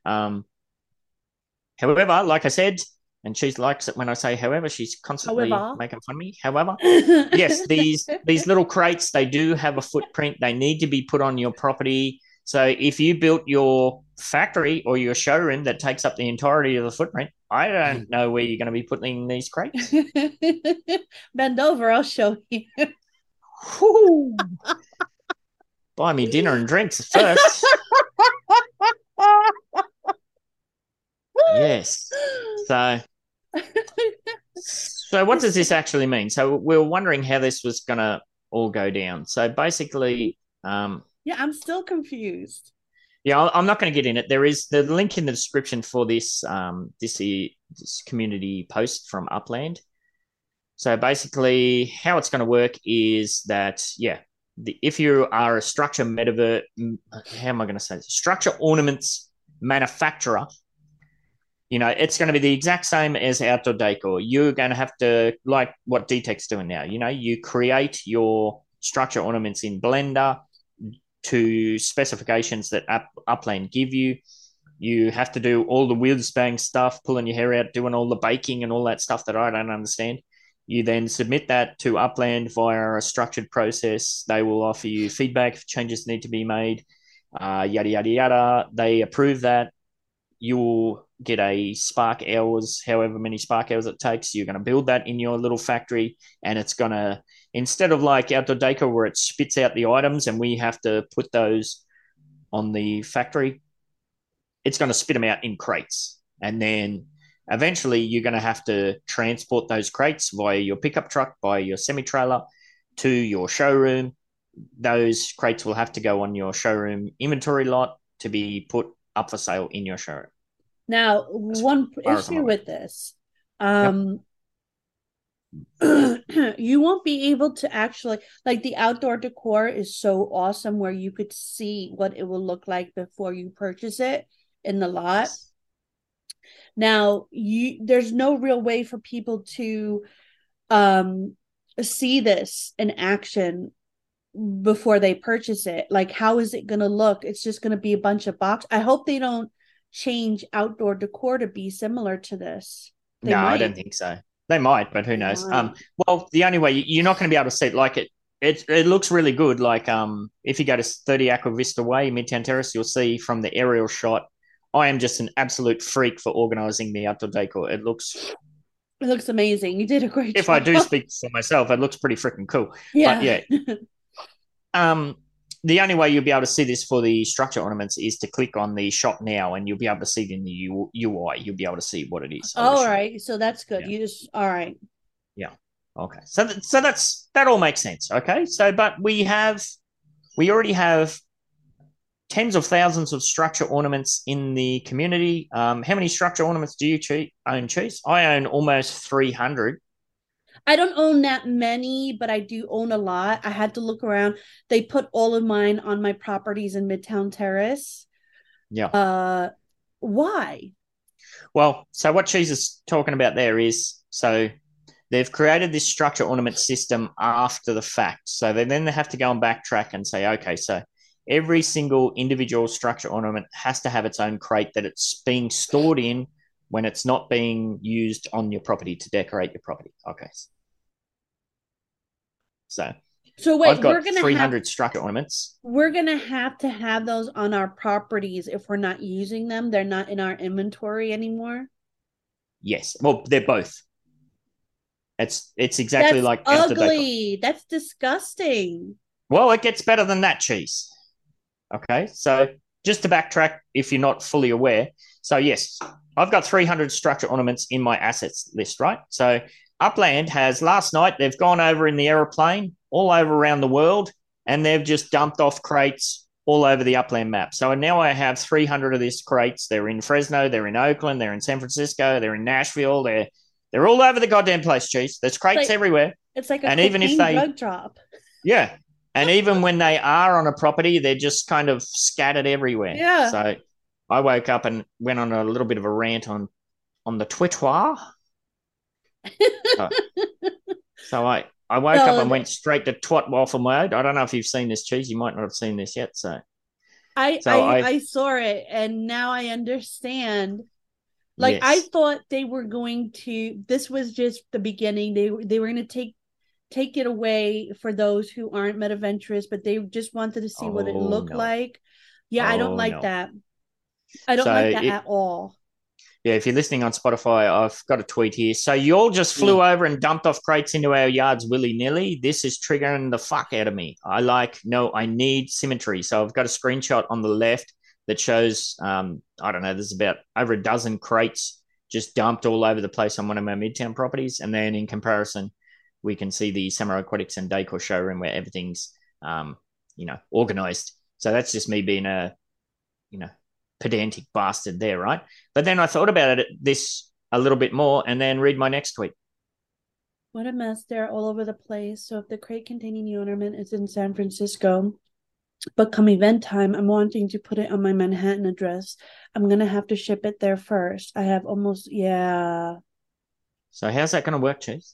However, like I said, and she likes it when I say however, she's constantly making fun of me. However, yes, these little crates, they do have a footprint. They need to be put on your property. So if you built your factory or your showroom that takes up the entirety of the footprint, I don't know where you're going to be putting these crates. Bend over, I'll show you. Buy me dinner and drinks first. Yes. So what does this actually mean? So we were wondering how this was going to all go down. So basically... yeah, I'm still confused. Yeah, I'm not going to get in it. There is the link in the description for this this community post from Upland. So basically how it's going to work is that, yeah, if you are a structure metaverse, how am I going to say this? Structure ornaments manufacturer, you know, it's going to be the exact same as outdoor decor. You're going to have to, like what DTech's doing now, you know, you create your structure ornaments in Blender to specifications that Upland give you. You have to do all the whiz-bang stuff, pulling your hair out, doing all the baking and all that stuff that I don't understand. You then submit that to Upland via a structured process. They will offer you feedback if changes need to be made, yada, yada, yada. They approve that. You'll get a Spark hours, however many Spark hours it takes. You're going to build that in your little factory, and it's going to, instead of like outdoor decor where it spits out the items and we have to put those on the factory, it's going to spit them out in crates. And then eventually you're going to have to transport those crates via your pickup truck, via your semi-trailer to your showroom. Those crates will have to go on your showroom inventory lot to be put up for sale in your showroom. Now, one issue with this, you won't be able to actually, like, the outdoor decor is so awesome where you could see what it will look like before you purchase it in the lot. Yes. Now, there's no real way for people to see this in action before they purchase it. Like, how is it going to look? It's just going to be a bunch of box. I hope they don't change outdoor decor to be similar to this. I don't think so. They might, but who knows? Yeah. Well, the only way you're not going to be able to see it, like it looks really good. Like if you go to 30 Aqua Vista Way, Midtown Terrace, you'll see from the aerial shot, I am just an absolute freak for organising the outdoor decor. It looks amazing. You did a great job. If I do speak for myself, it looks pretty freaking cool. Yeah. But yeah. The only way you'll be able to see this for the structure ornaments is to click on the shop now, and you'll be able to see it in the UI. You'll be able to see what it is. All right. So that's good. Yeah. All right. Yeah. Okay. So that all makes sense. Okay. So, but we already have tens of thousands of structure ornaments in the community. How many structure ornaments do you own, Cheese? I own almost 300. I don't own that many, but I do own a lot. I had to look around. They put all of mine on my properties in Midtown Terrace. Yeah. Why? Well, so what Cheese is talking about there is, so they've created this structure ornament system after the fact. So then they have to go and backtrack and say, okay, so every single individual structure ornament has to have its own crate that it's being stored in when it's not being used on your property to decorate your property. Okay. So wait, I've got 300 structure ornaments. We're going to have those on our properties if we're not using them. They're not in our inventory anymore? Yes. Well, they're both. It's exactly like... That's ugly. That's disgusting. Well, it gets better than that, Cheese. Okay. So just to backtrack, if you're not fully aware... So, yes, I've got 300 structure ornaments in my assets list, right? So Upland has, last night, they've gone over in the aeroplane all over around the world, and they've just dumped off crates all over the Upland map. So now I have 300 of these crates. They're in Fresno, they're in Oakland, they're in San Francisco, they're in Nashville. They're all over the goddamn place, Cheese. There's crates everywhere. It's like a drug drop. Yeah. And even when they are on a property, they're just kind of scattered everywhere. Yeah. So... I woke up and went on a little bit of a rant on the Twitter. So I I woke up and went straight to twat waffle mode. I don't know if you've seen this, Cheese. You might not have seen this yet. So I saw it, and now I understand. Like, yes. I thought they were going to, this was just the beginning. They were going to take it away for those who aren't metaventurous, but they just wanted to see what it looked like. Yeah, I don't like that. I don't like that at all. Yeah, if you're listening on Spotify, I've got a tweet here. So you all just flew over and dumped off crates into our yards willy-nilly. This is triggering the fuck out of me. I need symmetry. So I've got a screenshot on the left that shows, I don't know, there's about over a dozen crates just dumped all over the place on one of our Midtown properties. And then in comparison, we can see the Samurai Aquatics and Decor showroom where everything's, organized. So that's just me being a, pedantic bastard there, right? But then I thought about this a little bit more and then read my next tweet. What a mess. They're all over the place. So if the crate containing the ornament is in San Francisco, but come event time, I'm wanting to put it on my Manhattan address. I'm going to have to ship it there first. I have almost, yeah. So how's that going to work, Cheese?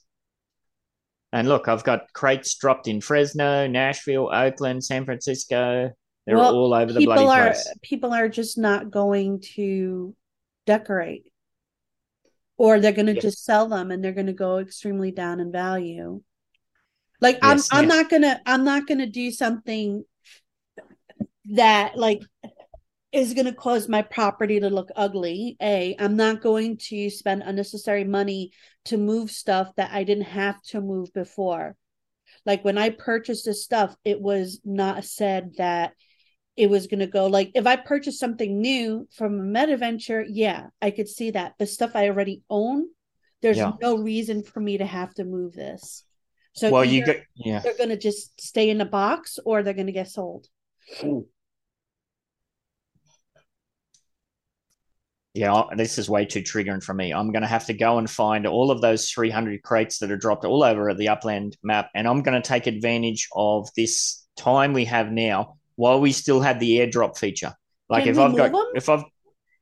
And look, I've got crates dropped in Fresno, Nashville, Oakland, San Francisco. They're all over the bloody place. People are just not going to decorate. Or they're going to just sell them and they're going to go extremely down in value. Like, yes, I'm not going to do something that like is going to cause my property to look ugly. I'm not going to spend unnecessary money to move stuff that I didn't have to move before. Like when I purchased this stuff, it was not said that it was going to go. Like if I purchased something new from a MetaVenture, yeah, I could see that. But stuff I already own, there's no reason for me to have to move this. So they're going to just stay in the box or they're going to get sold. Ooh. Yeah, this is way too triggering for me. I'm going to have to go and find all of those 300 crates that are dropped all over at the Upland map, and I'm going to take advantage of this time we have now while we still have the airdrop feature. Like can if I've got, them? If I've,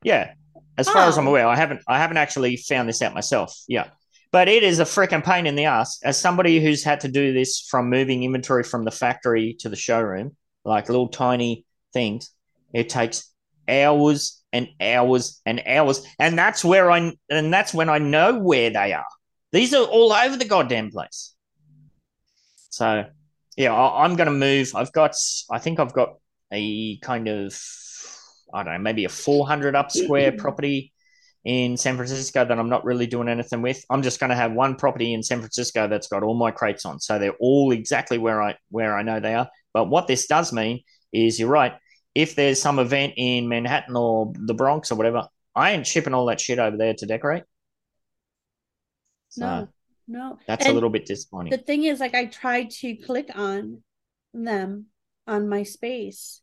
yeah, as far as I'm aware, I haven't actually found this out myself. Yeah, but it is a freaking pain in the ass as somebody who's had to do this from moving inventory from the factory to the showroom, like little tiny things. It takes hours. And hours and hours, and that's when I know where they are. These are all over the goddamn place. So, yeah, I'm going to move. I think I've got a kind of, I don't know, maybe a 400 up square property in San Francisco that I'm not really doing anything with. I'm just going to have one property in San Francisco that's got all my crates on, so they're all exactly where I know they are. But what this does mean is, you're right. If there's some event in Manhattan or the Bronx or whatever, I ain't shipping all that shit over there to decorate. So no. That's a little bit disappointing. The thing is, like, I tried to click on them on my space.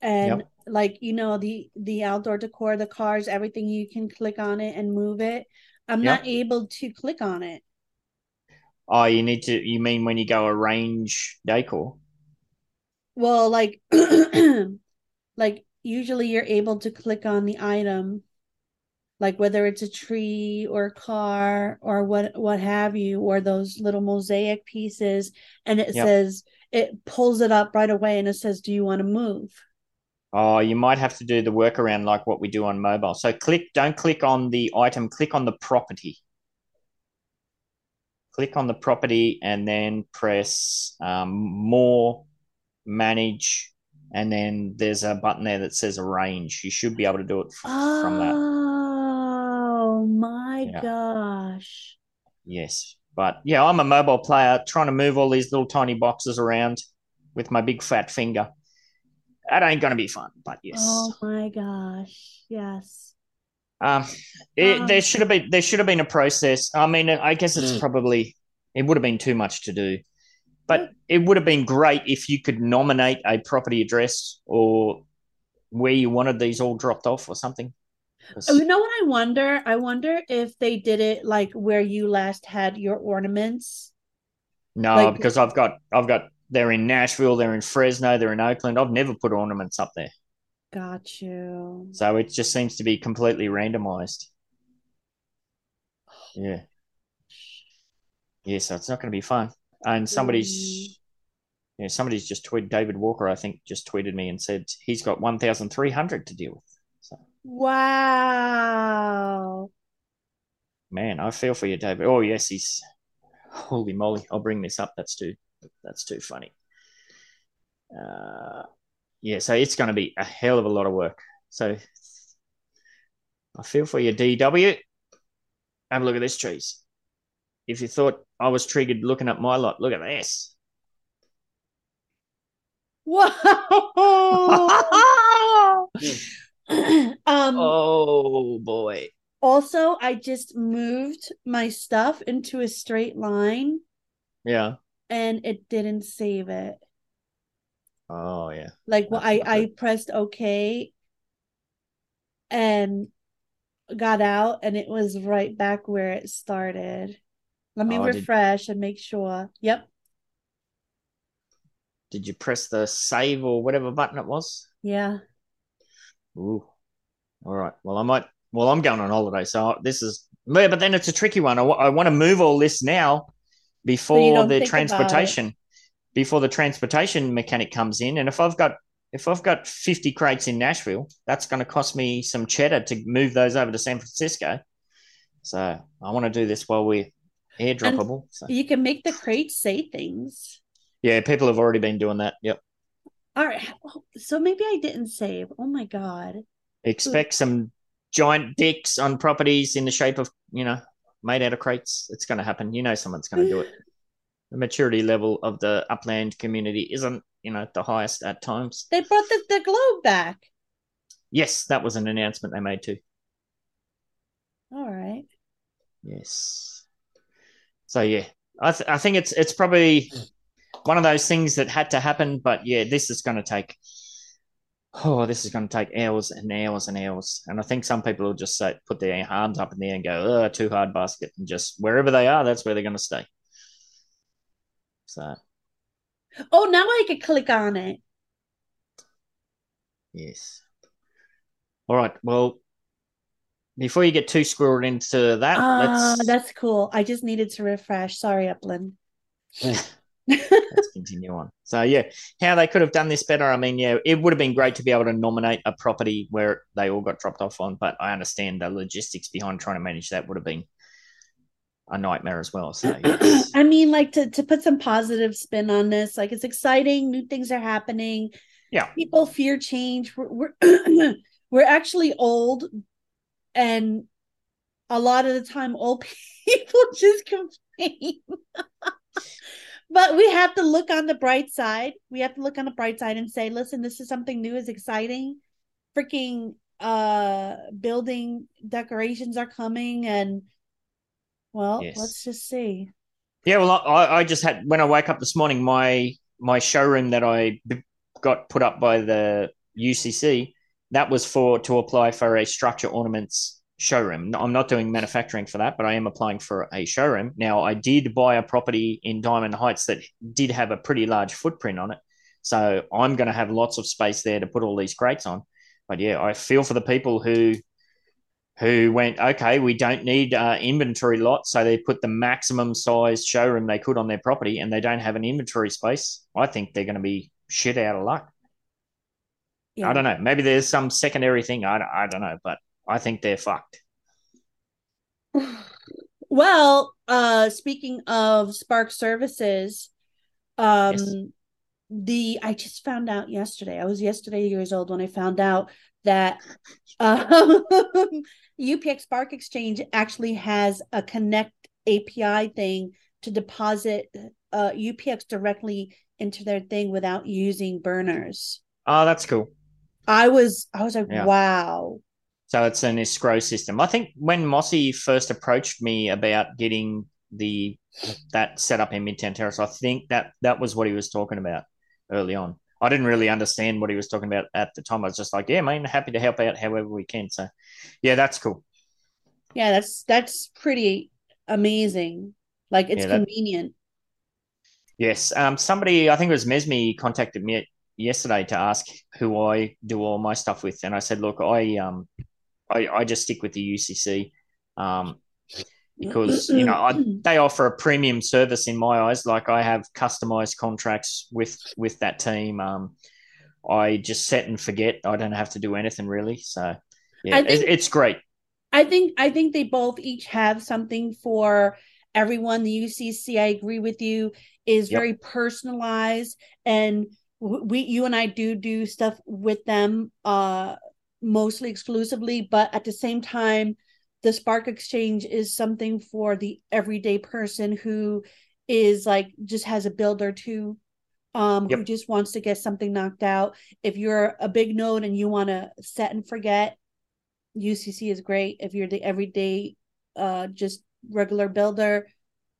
And, like, the outdoor decor, the cars, everything, you can click on it and move it. I'm not able to click on it. Oh, you mean when you go arrange decor? Well, like... Like usually you're able to click on the item, like whether it's a tree or a car or what have you, or those little mosaic pieces. And it says, it pulls it up right away and it says, do you want to move? Oh, you might have to do the workaround like what we do on mobile. So don't click on the item, click on the property. Click on the property and then press more, manage. And then there's a button there that says arrange. You should be able to do it from that. Oh, my gosh. Yes. But, yeah, I'm a mobile player trying to move all these little tiny boxes around with my big fat finger. That ain't going to be fun, but yes. Oh, my gosh. Yes. There should have been a process. I mean, I guess it's probably – it would have been too much to do. But it would have been great if you could nominate a property address or where you wanted these all dropped off or something. You know what I wonder? I wonder if they did it like where you last had your ornaments. No, like, because I've got they're in Nashville, they're in Fresno, they're in Oakland. I've never put ornaments up there. Got you. So it just seems to be completely randomized. Yeah. Yeah, so it's not going to be fun. And somebody's, you know, somebody's just tweeted, David Walker, I think, just tweeted me and said he's got 1,300 to deal with. So. Wow. Man, I feel for you, David. Oh, yes, he's, holy moly. I'll bring this up. That's too funny. Yeah, so it's going to be a hell of a lot of work. So I feel for you, DW. Have a look at this, cheese. If you thought I was triggered looking up my lot, look at this. Whoa! Oh, boy. Also, I just moved my stuff into a straight line. Yeah. And it didn't save it. Oh, yeah. Like, well, I pressed OK and got out, and it was right back where it started. Let me refresh and make sure. Yep. Did you press the save or whatever button it was? Yeah. Ooh. All right. Well, I'm going on holiday, so this is... But then it's a tricky one. I want to move all this now before the transportation. Before the transportation mechanic comes in. And if I've got 50 crates in Nashville, that's going to cost me some cheddar to move those over to San Francisco. So I want to do this while we're airdroppable. So. You can make the crates say things. Yeah, people have already been doing that. Yep. All right. So maybe I didn't save. Oh, my God. Expect some giant dicks on properties in the shape of, made out of crates. It's going to happen. Someone's going to do it. The maturity level of the Upland community isn't, the highest at times. They brought the globe back. Yes, that was an announcement they made too. All right. Yes. So, yeah, I think it's probably... one of those things that had to happen, but yeah, this is going to take hours and hours and hours. And I think some people will just say, put their arms up in the air and go, too hard basket, and just wherever they are, that's where they're going to stay. So. Oh, now I can click on it. Yes. All right. Well, before you get too squirreled into that. That's cool. I just needed to refresh. Sorry, Upland. Let's continue on. So, yeah, how they could have done this better. I mean, yeah, it would have been great to be able to nominate a property where they all got dropped off on, but I understand the logistics behind trying to manage that would have been a nightmare as well. So, yes. I mean, like to put some positive spin on this, like it's exciting. New things are happening. Yeah. People fear change. We're actually old, and a lot of the time old people just complain. But we have to look on the bright side. We have to look on the bright side and say, listen, this is something new, is exciting. Freaking building decorations are coming. And, well, yes. Let's just see. Yeah, well, I just had, when I wake up this morning, my showroom that I got put up by the UCC, that was to apply for a structure ornaments showroom. I'm not doing manufacturing for that, but I am applying for a showroom. Now, I did buy a property in Diamond Heights that did have a pretty large footprint on it. So I'm going to have lots of space there to put all these crates on. But yeah, I feel for the people who went, okay, we don't need inventory lots. So they put the maximum size showroom they could on their property and they don't have an inventory space. I think they're going to be shit out of luck. Yeah. I don't know. Maybe there's some secondary thing. I don't know, but I think they're fucked. Well, speaking of Spark services, yes. I just found out yesterday. I was yesterday years old when I found out that UPX Spark Exchange actually has a Connect API thing to deposit UPX directly into their thing without using burners. Oh, that's cool. I was like, yeah. Wow. So it's an escrow system. I think when Mossy first approached me about getting that set up in Midtown Terrace, I think that was what he was talking about early on. I didn't really understand what he was talking about at the time. I was just like, yeah, man, happy to help out however we can. So, yeah, that's cool. Yeah, that's pretty amazing. Like, it's convenient. Yes. Somebody, I think it was Mesme, contacted me yesterday to ask who I do all my stuff with. And I said, look, I just stick with the UCC. because, you know, they offer a premium service in my eyes. Like, I have customized contracts with that team. I just set and forget. I don't have to do anything really. So yeah, it's great. I think they both each have something for everyone. The UCC, I agree with you, is very personalized, and you and I do stuff with them mostly exclusively, but at the same time, the Spark Exchange is something for the everyday person who is like, just has a build or two, who just wants to get something knocked out. If you're a big node and you want to set and forget, UCC is great. If you're the everyday, just regular builder,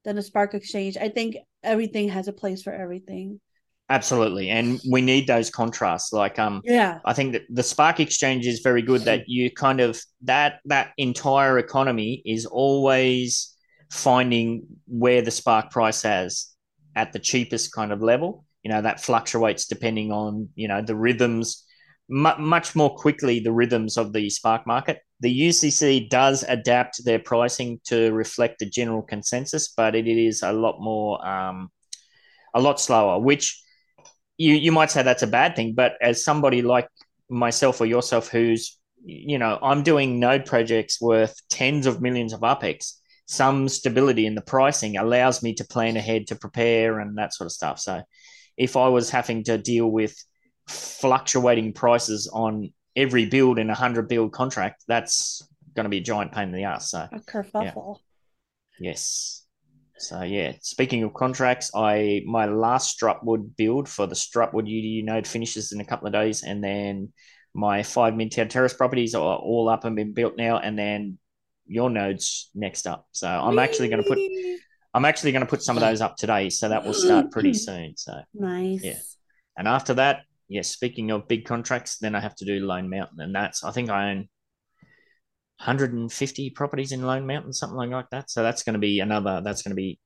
then a Spark Exchange. I think everything has a place for everything. Absolutely. And we need those contrasts. Like, I think that the Spark Exchange is very good, that you kind of, that entire economy is always finding where the Spark price has at the cheapest kind of level. You know, that fluctuates depending on, you know, the rhythms, much more quickly, the rhythms of the Spark market. The UCC does adapt their pricing to reflect the general consensus, but it is a lot more, a lot slower, which, You might say that's a bad thing, but as somebody like myself or yourself who's, you know, I'm doing node projects worth tens of millions of UPEX, some stability in the pricing allows me to plan ahead, to prepare and that sort of stuff. So if I was having to deal with fluctuating prices on every build in 100 build contract, that's going to be a giant pain in the ass. So a kerfuffle. Yeah. Yes. So, yeah, speaking of contracts, my last Strutwood build for the Strutwood UDU node finishes in a couple of days, and then my 5 Midtown Terrace properties are all up and been built now, and then your node's next up. So I'm actually going to put some of those up today, so that will start pretty soon. So nice. Yeah. And after that, yeah, speaking of big contracts, then I have to do Lone Mountain, and that's, I think I own 150 properties in Lone Mountain, something like that. So that's going to be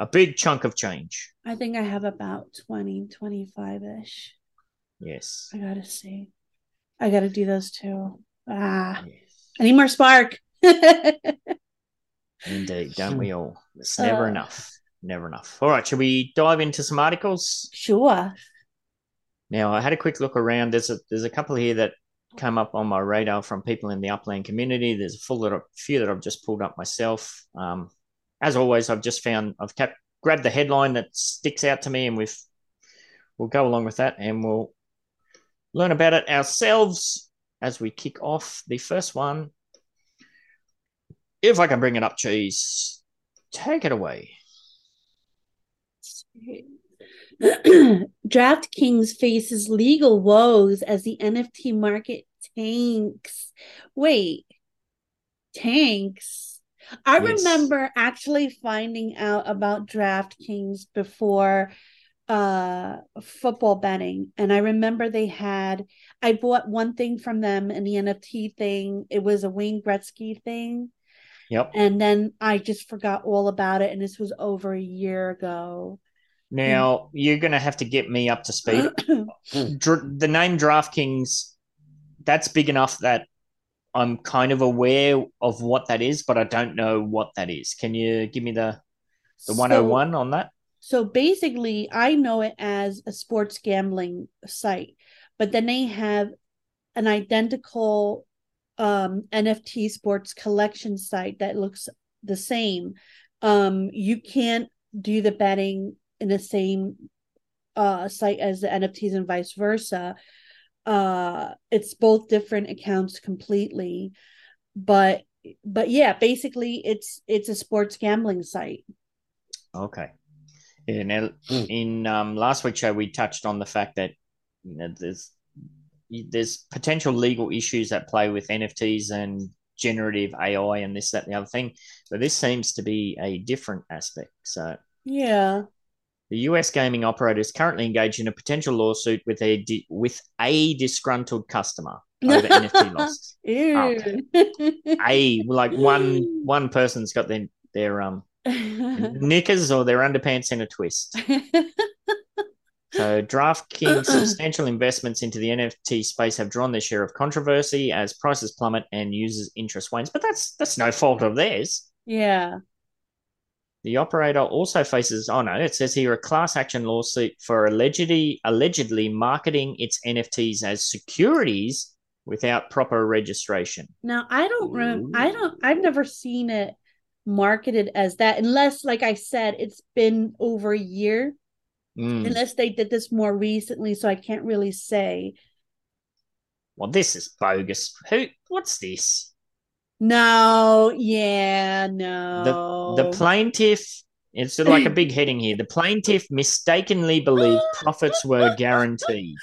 a big chunk of change. I think I have about 20, 25-ish. Yes. I got to see. I got to do those too. Yes. I need more spark. Indeed, don't we all? It's never enough. Never enough. All right, should we dive into some articles? Sure. Now, I had a quick look around. There's a couple here that come up on my radar from people in the Upland community. There's a few that I've just pulled up myself. As always, I've grabbed the headline that sticks out to me, and we'll go along with that, and we'll learn about it ourselves as we kick off the first one. If I can bring it up, Cheese, take it away. DraftKings faces legal woes as the NFT market tanks. Wait, tanks? I remember actually finding out about DraftKings before football betting, and I remember I bought one thing from them, and the NFT thing, it was a Wayne Gretzky thing. Yep. And then I just forgot all about it, and this was over a year ago. Now, you're going to have to get me up to speed. The name DraftKings, that's big enough that I'm kind of aware of what that is, but I don't know what that is. Can you give me the 101 on that? So basically, I know it as a sports gambling site, but then they have an identical NFT sports collection site that looks the same. You can't do the betting in the same site as the NFTs and vice versa. It's both different accounts completely, but yeah, basically it's a sports gambling site. Okay. And in last week's show, we touched on the fact that, you know, there's potential legal issues that play with NFTs and generative AI and this, that, and the other thing. But this seems to be a different aspect. So yeah. The U.S. gaming operator is currently engaged in a potential lawsuit with a disgruntled customer over NFT losses. Like one person's got their knickers or their underpants in a twist. So DraftKings' substantial investments into the NFT space have drawn their share of controversy as prices plummet and users' interest wanes. But that's no fault of theirs. Yeah. The operator also faces, oh no, it says here, a class action lawsuit for allegedly marketing its NFTs as securities without proper registration. Now, I don't remember, I've never seen it marketed as that, unless, like I said, it's been over a year, unless they did this more recently, so I can't really say. Well, this is bogus. What's this? No, yeah, no. The plaintiff, it's sort of like a big heading here. The plaintiff mistakenly believed profits were guaranteed.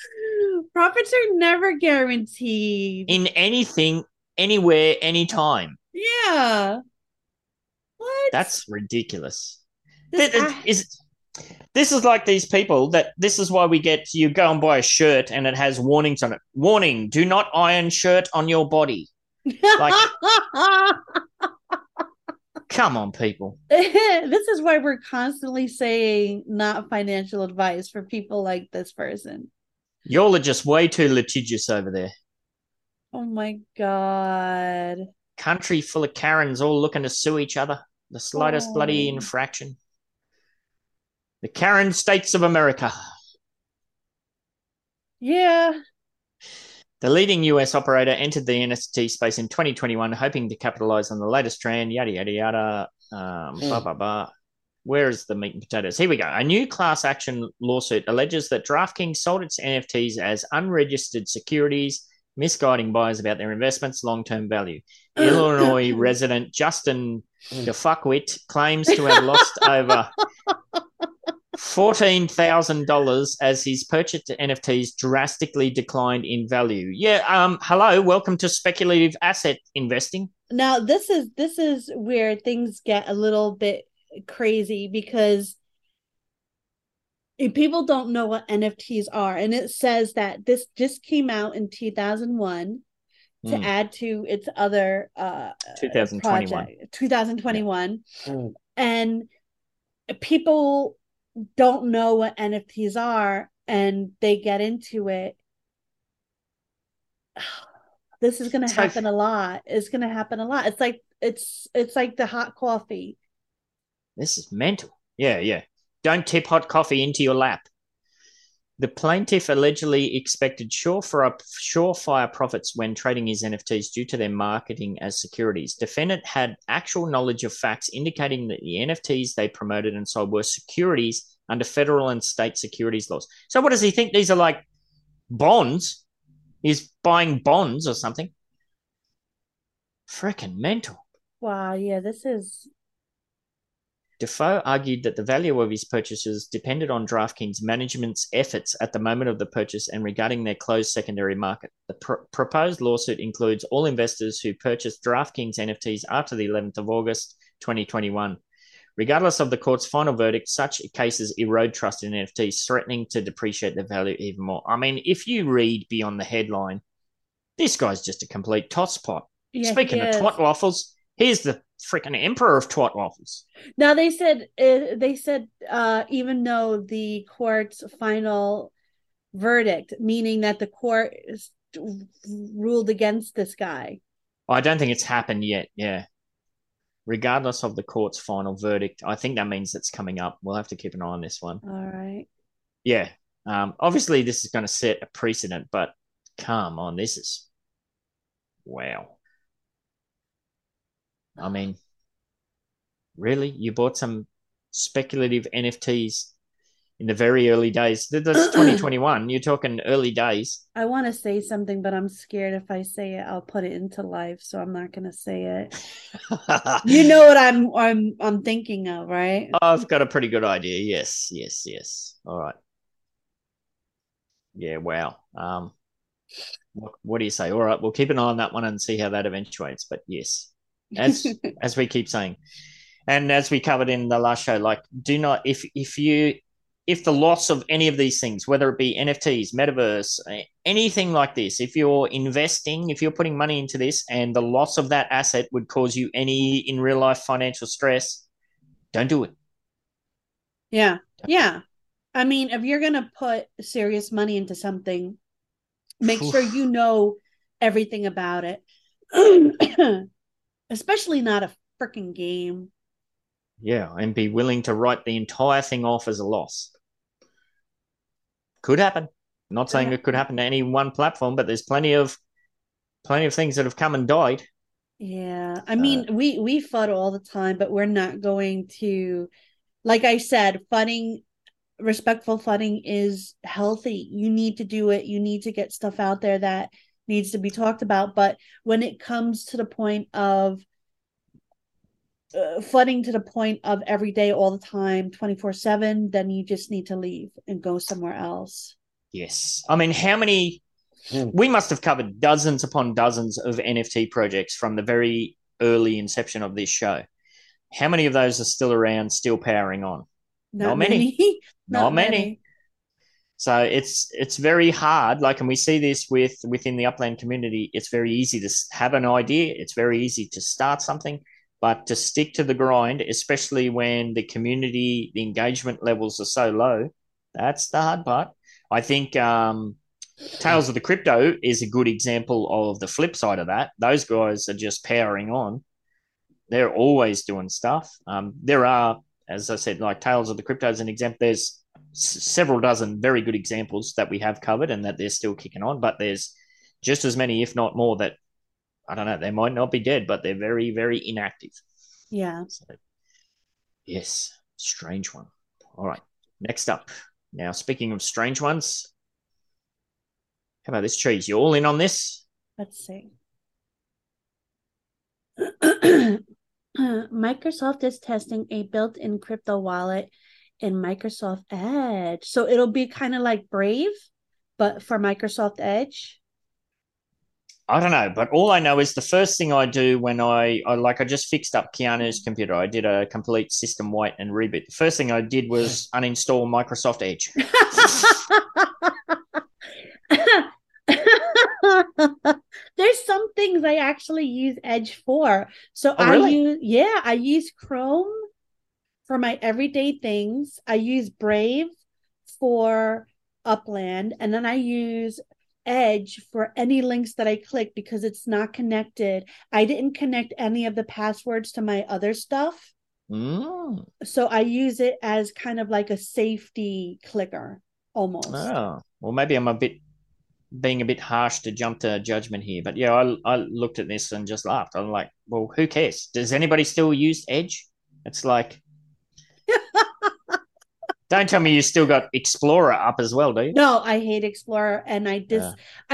Profits are never guaranteed. In anything, anywhere, anytime. Yeah. What? That's ridiculous. This is like these people that this is why we get you go and buy a shirt and it has warnings on it. Warning, do not iron shirt on your body. Like, come on, people. This is why we're constantly saying not financial advice for people like this person. Y'all are just way too litigious over there. Oh, my God. Country full of Karens all looking to sue each other. The slightest bloody infraction. The Karen states of America. Yeah. The leading U.S. operator entered the NFT space in 2021, hoping to capitalize on the latest trend, yada, yada, yada, blah, blah, blah. Where is the meat and potatoes? Here we go. A new class action lawsuit alleges that DraftKings sold its NFTs as unregistered securities, misguiding buyers about their investment's long-term value. Illinois resident Justin DeFuckwit claims to have lost over $14,000 as his purchased NFTs drastically declined in value. Yeah, hello, welcome to speculative asset investing. Now, this is where things get a little bit crazy because people don't know what NFTs are, and it says that this just came out in 2001 to add to its other 2021. Yeah. And people don't know what NFTs are and they get into it. This is going to happen a lot. It's going to happen a lot. It's like it's like the hot coffee. This is mental. Yeah, yeah. Don't tip hot coffee into your lap. The plaintiff allegedly expected surefire profits when trading his NFTs due to their marketing as securities. Defendant had actual knowledge of facts indicating that the NFTs they promoted and sold were securities under federal and state securities laws. So what does he think? These are like bonds? He's buying bonds or something? Freaking mental. Wow, yeah, this is... Defoe argued that the value of his purchases depended on DraftKings management's efforts at the moment of the purchase and regarding their closed secondary market. The proposed lawsuit includes all investors who purchased DraftKings NFTs after the 11th of August 2021. Regardless of the court's final verdict, such cases erode trust in NFTs, threatening to depreciate their value even more. I mean, if you read beyond the headline, this guy's just a complete tosspot. Yeah, speaking of twat waffles, here's the freaking emperor of twat waffles. Now they said even though the court's final verdict, meaning that the court ruled against this guy. I don't think it's happened yet. Yeah. Regardless of the court's final verdict, I think that means it's coming up. We'll have to keep an eye on this one. All right. Yeah. Obviously, this is going to set a precedent, but come on, this is wow. I mean, really? You bought some speculative NFTs in the very early days. That's 2021. You're talking early days. I want to say something, but I'm scared if I say it, I'll put it into life, so I'm not going to say it. You know what I'm thinking of, right? I've got a pretty good idea. Yes, yes, yes. All right. Yeah, wow. What do you say? All right, we'll keep an eye on that one and see how that eventuates, but yes. As we keep saying, and as we covered in the last show, like do not if the loss of any of these things, whether it be NFTs, metaverse, anything like this, if you're investing, if you're putting money into this, and the loss of that asset would cause you any in real life financial stress, don't do it. Yeah, yeah. I mean, if you're gonna put serious money into something, make sure you know everything about it. Especially not a freaking game. Yeah, and be willing to write the entire thing off as a loss. Could happen. I'm not saying it could happen to any one platform, but there's plenty of things that have come and died. Yeah, I mean, we FUD all the time, but we're not going to, like I said, FUDing, respectful FUDing is healthy. You need to do it. You need to get stuff out there that needs to be talked about. But when it comes to the point of flooding to the point of every day, all the time, 24/7, then you just need to leave and go somewhere else. Yes. I mean, how many... We must have covered dozens upon dozens of NFT projects from the very early inception of this show. How many of those are still around, still powering on? Not many. Not many. So it's very hard. Like, and we see this within the Upland community. It's very easy to have an idea. It's very easy to start something. But to stick to the grind, especially when the community, the engagement levels are so low, that's the hard part. I think Tales of the Crypto is a good example of the flip side of that. Those guys are just powering on. They're always doing stuff. There are, as I said, like Tales of the Crypto is an example. There's several dozen very good examples that we have covered and that they're still kicking on, but there's just as many, if not more, that, I don't know, they might not be dead, but they're very, very inactive. Yeah. So, yes, strange one. All right, next up. Now, speaking of strange ones, how about this cheese? You all in on this? Let's see. Microsoft is testing a built-in crypto wallet in Microsoft Edge. So it'll be kind of like Brave, but for Microsoft Edge. I don't know, but all I know is the first thing I do when I just fixed up Keanu's computer. I did a complete system wipe and reboot. The first thing I did was uninstall Microsoft Edge. There's some things I actually use Edge for. So I use Chrome for my everyday things. I use Brave for Upland, and then I use Edge for any links that I click because it's not connected. I didn't connect any of the passwords to my other stuff. Mm. So I use it as kind of like a safety clicker almost. Oh, well, maybe I'm being a bit harsh to jump to judgment here, but yeah, I looked at this and just laughed. I'm like, well, who cares? Does anybody still use Edge? It's like, don't tell me you still got Explorer up as well, do you? No, I hate Explorer, and I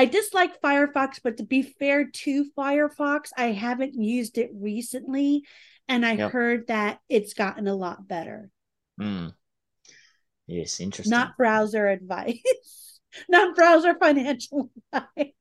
dislike Firefox, but to be fair to Firefox, I haven't used it recently, and I heard that it's gotten a lot better. Mm. Yes, interesting. Not browser advice. Not browser financial advice.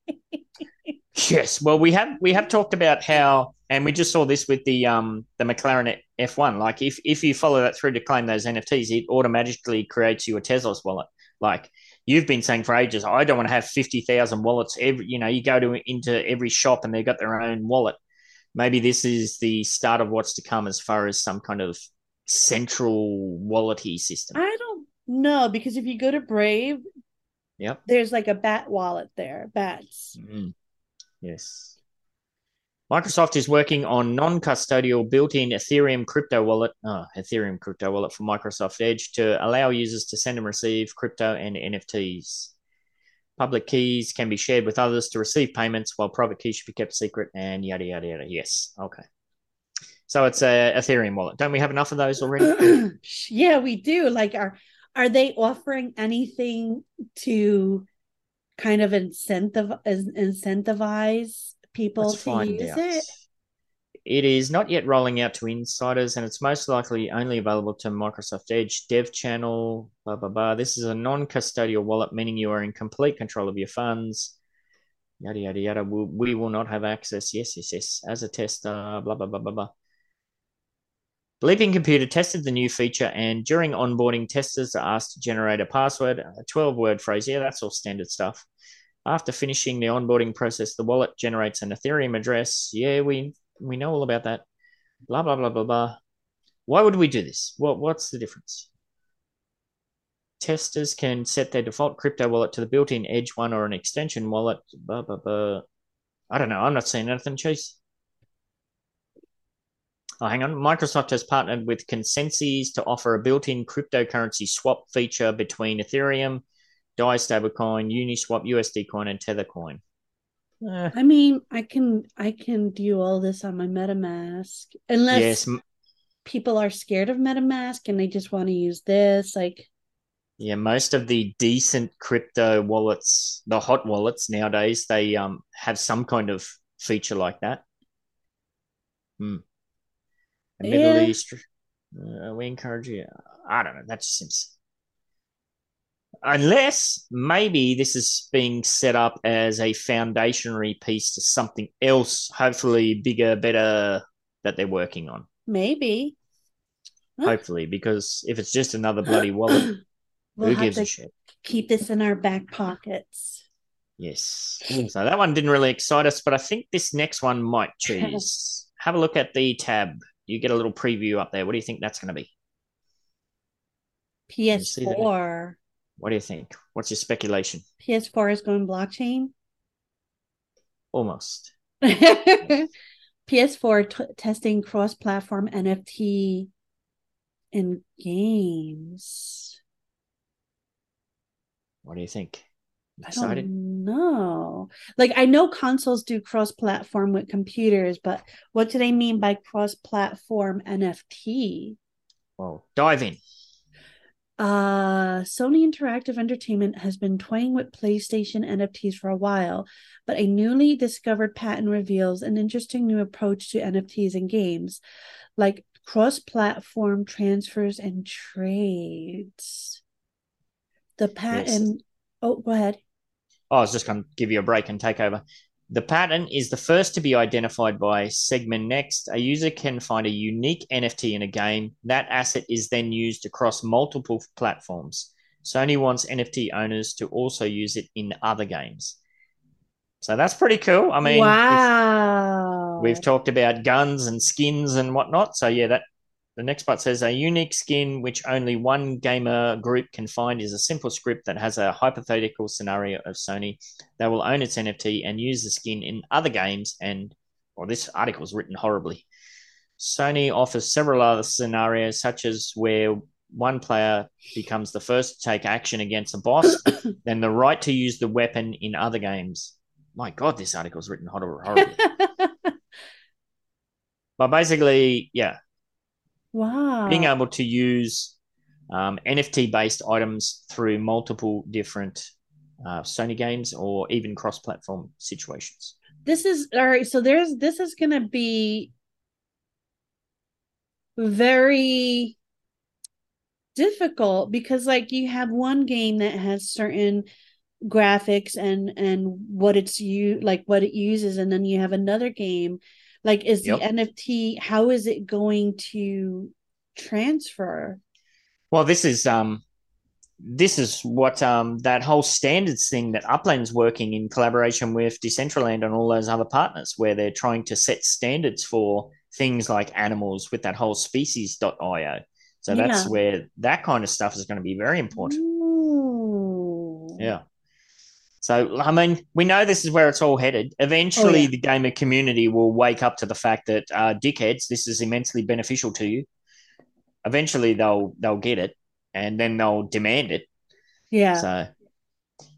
Yes, well, we have talked about how, and we just saw this with the McLaren F1. Like, if you follow that through to claim those NFTs, it automatically creates you a Tezos wallet. Like you've been saying for ages, I don't want to have 50,000 wallets. You go into every shop and they've got their own wallet. Maybe this is the start of what's to come as far as some kind of central wallet-y system. I don't know, because if you go to Brave, there's like a bat wallet there, bats. Mm-hmm. Yes. Microsoft is working on non-custodial built-in Ethereum crypto wallet for Microsoft Edge to allow users to send and receive crypto and NFTs. Public keys can be shared with others to receive payments, while private keys should be kept secret and yada, yada, yada. Yes. Okay. So it's a Ethereum wallet. Don't we have enough of those already? Yeah, we do. Like, are they offering anything to kind of incentivize people to use it? It is not yet rolling out to insiders, and it's most likely only available to Microsoft Edge dev channel, blah, blah, blah. This is a non-custodial wallet, meaning you are in complete control of your funds, yada, yada, yada. We will not have access, yes, as a tester, blah, blah, blah, blah, blah. Leaping Computer tested the new feature, and during onboarding, testers are asked to generate a password, a 12-word phrase. Yeah, that's all standard stuff. After finishing the onboarding process, the wallet generates an Ethereum address. Yeah, we know all about that. Blah, blah, blah, blah, blah. Why would we do this? What's the difference? Testers can set their default crypto wallet to the built-in Edge one or an extension wallet. Blah, blah, blah. I don't know. I'm not seeing anything, Chase. Oh, hang on. Microsoft has partnered with Consensys to offer a built-in cryptocurrency swap feature between Ethereum, DAI stablecoin, Uniswap, USD Coin, and Tether Coin. I mean, I can do all this on my MetaMask, unless people are scared of MetaMask and they just want to use this. Like, yeah, most of the decent crypto wallets, the hot wallets nowadays, they have some kind of feature like that. The Middle East, we encourage you. I don't know. That just seems. Unless maybe this is being set up as a foundationary piece to something else, hopefully bigger, better, that they're working on. Maybe. Hopefully, because if it's just another bloody wallet, who gives a shit? Keep this in our back pockets. Yes. So that one didn't really excite us, but I think this next one might. Cheese. Have a look at the tab. You get a little preview up there. What do you think that's going to be? PS4. What do you think? What's your speculation? PS4 is going blockchain? Almost. PS4 testing cross-platform NFT in games. What do you think? Excited? I don't know. Like, I know consoles do cross-platform with computers, but what do they mean by cross-platform NFT? Well, dive in. Sony Interactive Entertainment has been toying with PlayStation NFTs for a while, but a newly discovered patent reveals an interesting new approach to NFTs in games, like cross-platform transfers and trades. The patent... Yes. Oh, go ahead. I was just going to give you a break and take over. The patent is the first to be identified by Segment Next. A user can find a unique NFT in a game. That asset is then used across multiple platforms. Sony wants NFT owners to also use it in other games. So that's pretty cool. I mean, wow. We've talked about guns and skins and whatnot. So, yeah, that the next part says a unique skin which only one gamer group can find is a simple script that has a hypothetical scenario of Sony. They will own its NFT and use the skin in other games and, or this article is written horribly. Sony offers several other scenarios such as where one player becomes the first to take action against a boss, then the right to use the weapon in other games. My God, this article is written horribly. But basically, yeah. Wow. Being able to use NFT-based items through multiple different Sony games or even cross-platform situations. This is all right. So this is going to be very difficult because, like, you have one game that has certain graphics and what it's what it uses, and then you have another game. Like, is the NFT, how is it going to transfer? Well, this is what that whole standards thing that Upland's working in collaboration with Decentraland and all those other partners, where they're trying to set standards for things like animals with that whole species.io. So that's where that kind of stuff is going to be very important. Ooh. Yeah. So, I mean, we know this is where it's all headed. Eventually, the gamer community will wake up to the fact that, dickheads, this is immensely beneficial to you. Eventually, they'll get it, and then they'll demand it. Yeah. So,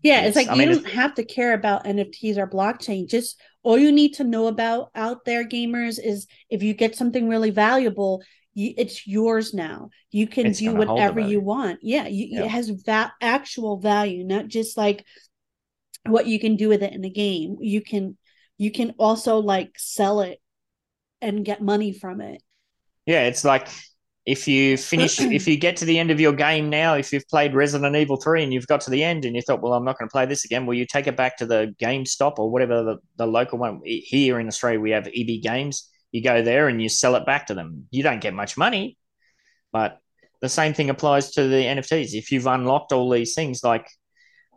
yeah, it's like you don't have to care about NFTs or blockchain. Just all you need to know about out there, gamers, is if you get something really valuable, it's yours now. You can do whatever you want. Yeah, it has actual value, not just like what you can do with it in the game. You can also like sell it and get money from it. Yeah, it's like if you finish if you get to the end of your game now, if you've played Resident Evil 3 and you've got to the end and you thought, well, I'm not going to play this again, well, you take it back to the GameStop or whatever the local one. Here in Australia we have EB Games. You go there and you sell it back to them. You don't get much money, but the same thing applies to the NFTs. If you've unlocked all these things, like,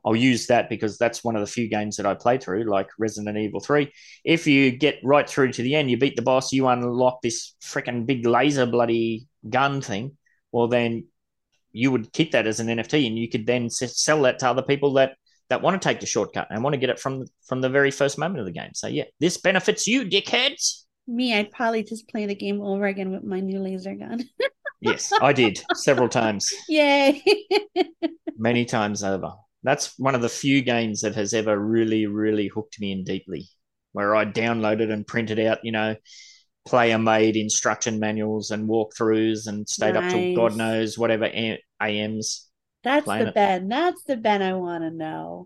I'll use that because that's one of the few games that I play through, like Resident Evil 3. If you get right through to the end, you beat the boss, you unlock this freaking big laser bloody gun thing, well, then you would keep that as an NFT and you could then sell that to other people that want to take the shortcut and want to get it from the very first moment of the game. So, yeah, this benefits you, dickheads. Me, I'd probably just play the game over again with my new laser gun. Yes, I did several times. Yay. Many times over. That's one of the few games that has ever really, really hooked me in deeply, where I downloaded and printed out, you know, player-made instruction manuals and walkthroughs and stayed up till God knows whatever AMs. That's the Ben. That's the Ben I want to know.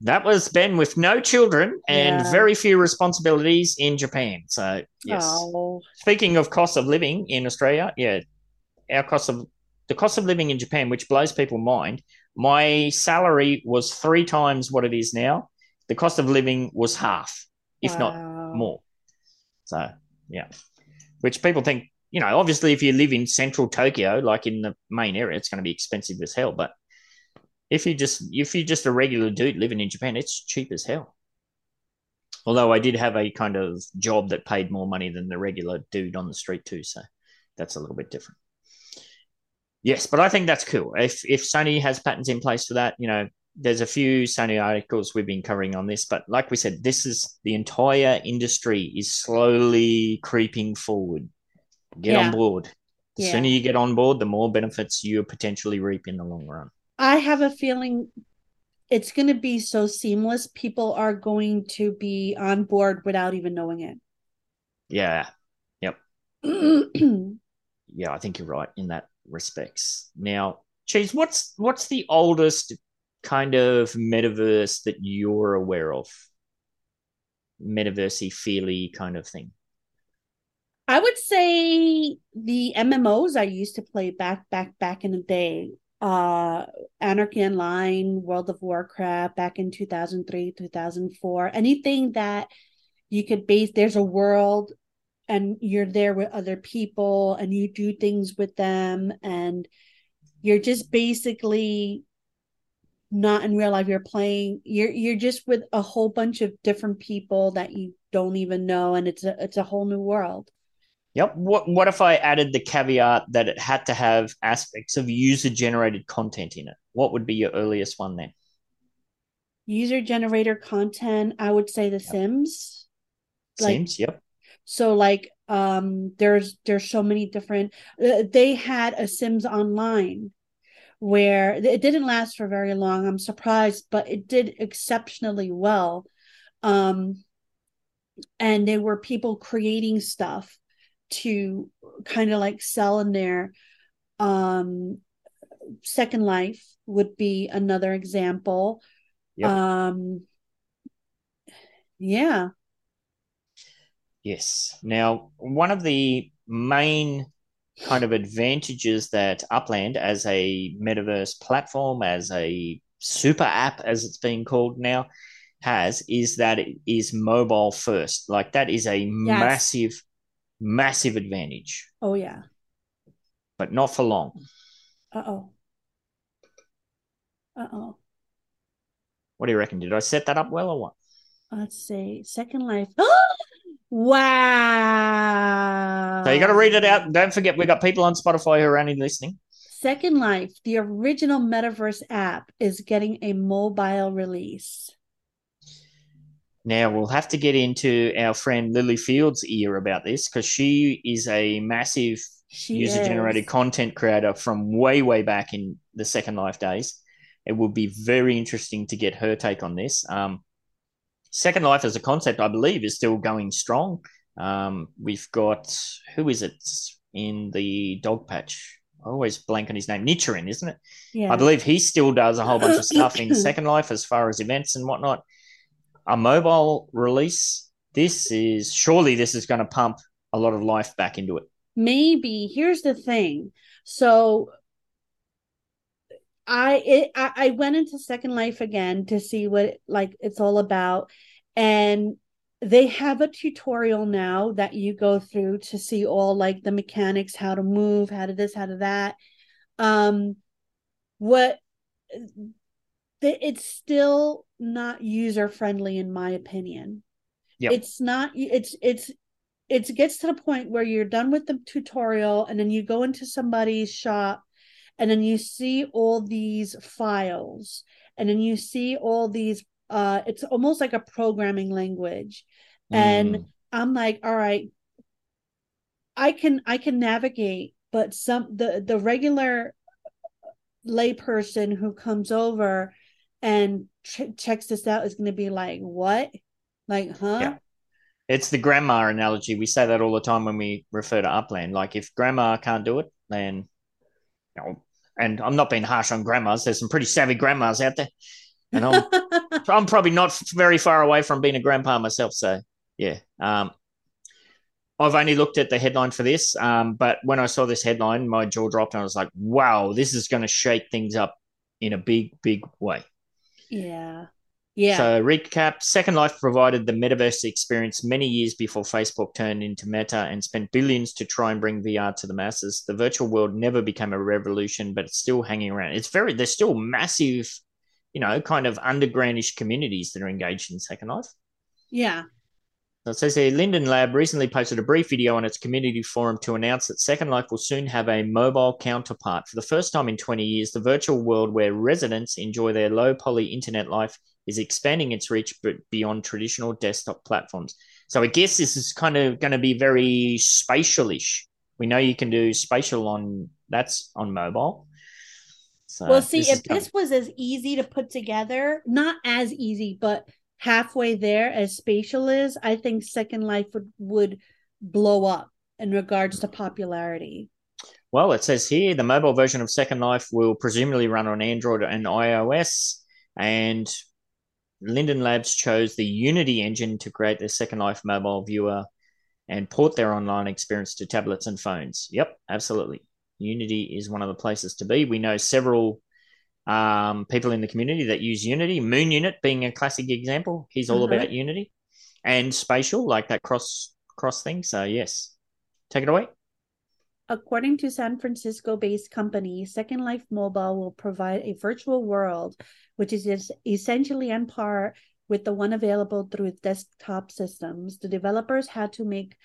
That was Ben with no children and very few responsibilities in Japan. So, yes. Oh. Speaking of cost of living in Australia, the cost of living in Japan, which blows people's mind, my salary was 3 times what it is now. The cost of living was half, if not more. So, yeah, which people think, you know, obviously if you live in central Tokyo, like in the main area, it's going to be expensive as hell, but if you're just a regular dude living in Japan, it's cheap as hell. Although I did have a kind of job that paid more money than the regular dude on the street too, so that's a little bit different. Yes, but I think that's cool. If Sony has patents in place for that, you know, there's a few Sony articles we've been covering on this, but like we said, this is the entire industry is slowly creeping forward. Get on board. The sooner you get on board, the more benefits you potentially reap in the long run. I have a feeling it's going to be so seamless. People are going to be on board without even knowing it. Yeah. Yep. Yeah, I think you're right in that respects. Now, Cheese, what's the oldest kind of metaverse that you're aware of? Metaverse-y, feely kind of thing. I would say the MMOs I used to play back in the day. Anarchy Online, World of Warcraft back in 2003, 2004, anything that you could base, there's a world and you're there with other people and you do things with them and you're just basically not in real life. You're playing, you're just with a whole bunch of different people that you don't even know, and it's a whole new world. Yep. What if I added the caveat that it had to have aspects of user-generated content in it? What would be your earliest one then? User-generated content, I would say The Sims. Sims, yep. So, like, there's so many different... they had a Sims Online where it didn't last for very long. I'm surprised, but it did exceptionally well. And there were people creating stuff to kind of like sell in there. Second Life would be another example. Yep. Yeah. Yes. Now, one of the main kind of advantages that Upland as a metaverse platform, as a super app, as it's being called now, has is that it is mobile first. Like that is a massive advantage. Oh, yeah. But not for long. Uh-oh. What do you reckon? Did I set that up well or what? Let's see. Second Life. Wow. So you got to read it out. Don't forget, we've got people on Spotify who are only listening. Second Life, the original Metaverse app, is getting a mobile release. Now, we'll have to get into our friend Lily Field's ear about this because she is a massive user-generated content creator from way, way back in the Second Life days. It would be very interesting to get her take on this. Second Life as a concept, I believe, is still going strong. We've got, who is it in the dog patch? I always blank on his name. Nichiren, isn't it? Yeah. I believe he still does a whole bunch of stuff in Second Life as far as events and whatnot. A mobile release, this is going to pump a lot of life back into it. Maybe. Here's the thing. So I went into Second Life again to see what like it's all about. And they have a tutorial now that you go through to see all like the mechanics, how to move, how to this, how to that. It's still not user friendly in my opinion. Yep. It's not. It gets to the point where you're done with the tutorial, and then you go into somebody's shop, and then you see all these files, and then you see all these. It's almost like a programming language, and I'm like, all right, I can navigate, but the regular layperson who comes over and checks this out is going to be like, what? Like, huh? Yeah. It's the grandma analogy. We say that all the time when we refer to Upland. Like, if grandma can't do it, then, you know, and I'm not being harsh on grandmas. There's some pretty savvy grandmas out there. And I'm probably not very far away from being a grandpa myself. So, yeah. I've only looked at the headline for this, but when I saw this headline, my jaw dropped and I was like, wow, this is going to shake things up in a big, big way. Yeah. Yeah. So recap, Second Life provided the metaverse experience many years before Facebook turned into Meta and spent billions to try and bring VR to the masses. The virtual world never became a revolution, but it's still hanging around. There's still massive, you know, kind of undergroundish communities that are engaged in Second Life. Yeah. So it says here, Linden Lab recently posted a brief video on its community forum to announce that Second Life will soon have a mobile counterpart. For the first time in 20 years, the virtual world where residents enjoy their low-poly internet life is expanding its reach but beyond traditional desktop platforms. So I guess this is kind of going to be very spatial-ish. We know you can do spatial on mobile. So well, see, this was as easy to put together, not as easy, but halfway there as spatial is, I think Second Life would blow up in regards to popularity. Well, it says here the mobile version of Second Life will presumably run on Android and iOS, and Linden Labs chose the Unity engine to create their Second Life mobile viewer and port their online experience to tablets and phones. Yep, absolutely. Unity is one of the places to be. We know several people in the community that use Unity, Moon Unit being a classic example. He's all about Unity and spatial, like that cross thing. So yes, take it away. According to San Francisco-based company, Second Life Mobile will provide a virtual world, which is essentially on par with the one available through desktop systems. The developers had to make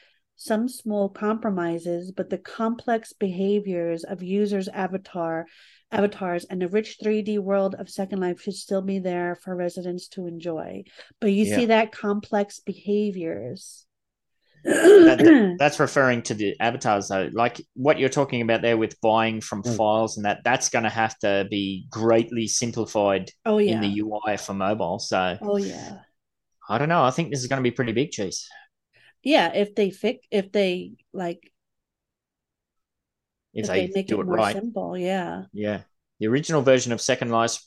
some small compromises, but the complex behaviors of users' avatars and the rich 3D world of Second Life should still be there for residents to enjoy. But you see that complex behaviors. That's referring to the avatars, though. Like what you're talking about there with buying from files and that's going to have to be greatly simplified in the UI for mobile. So, I don't know. I think this is going to be pretty big, Cheese. Yeah, if they make it more right. Simple, yeah. Yeah. The original version of Second Life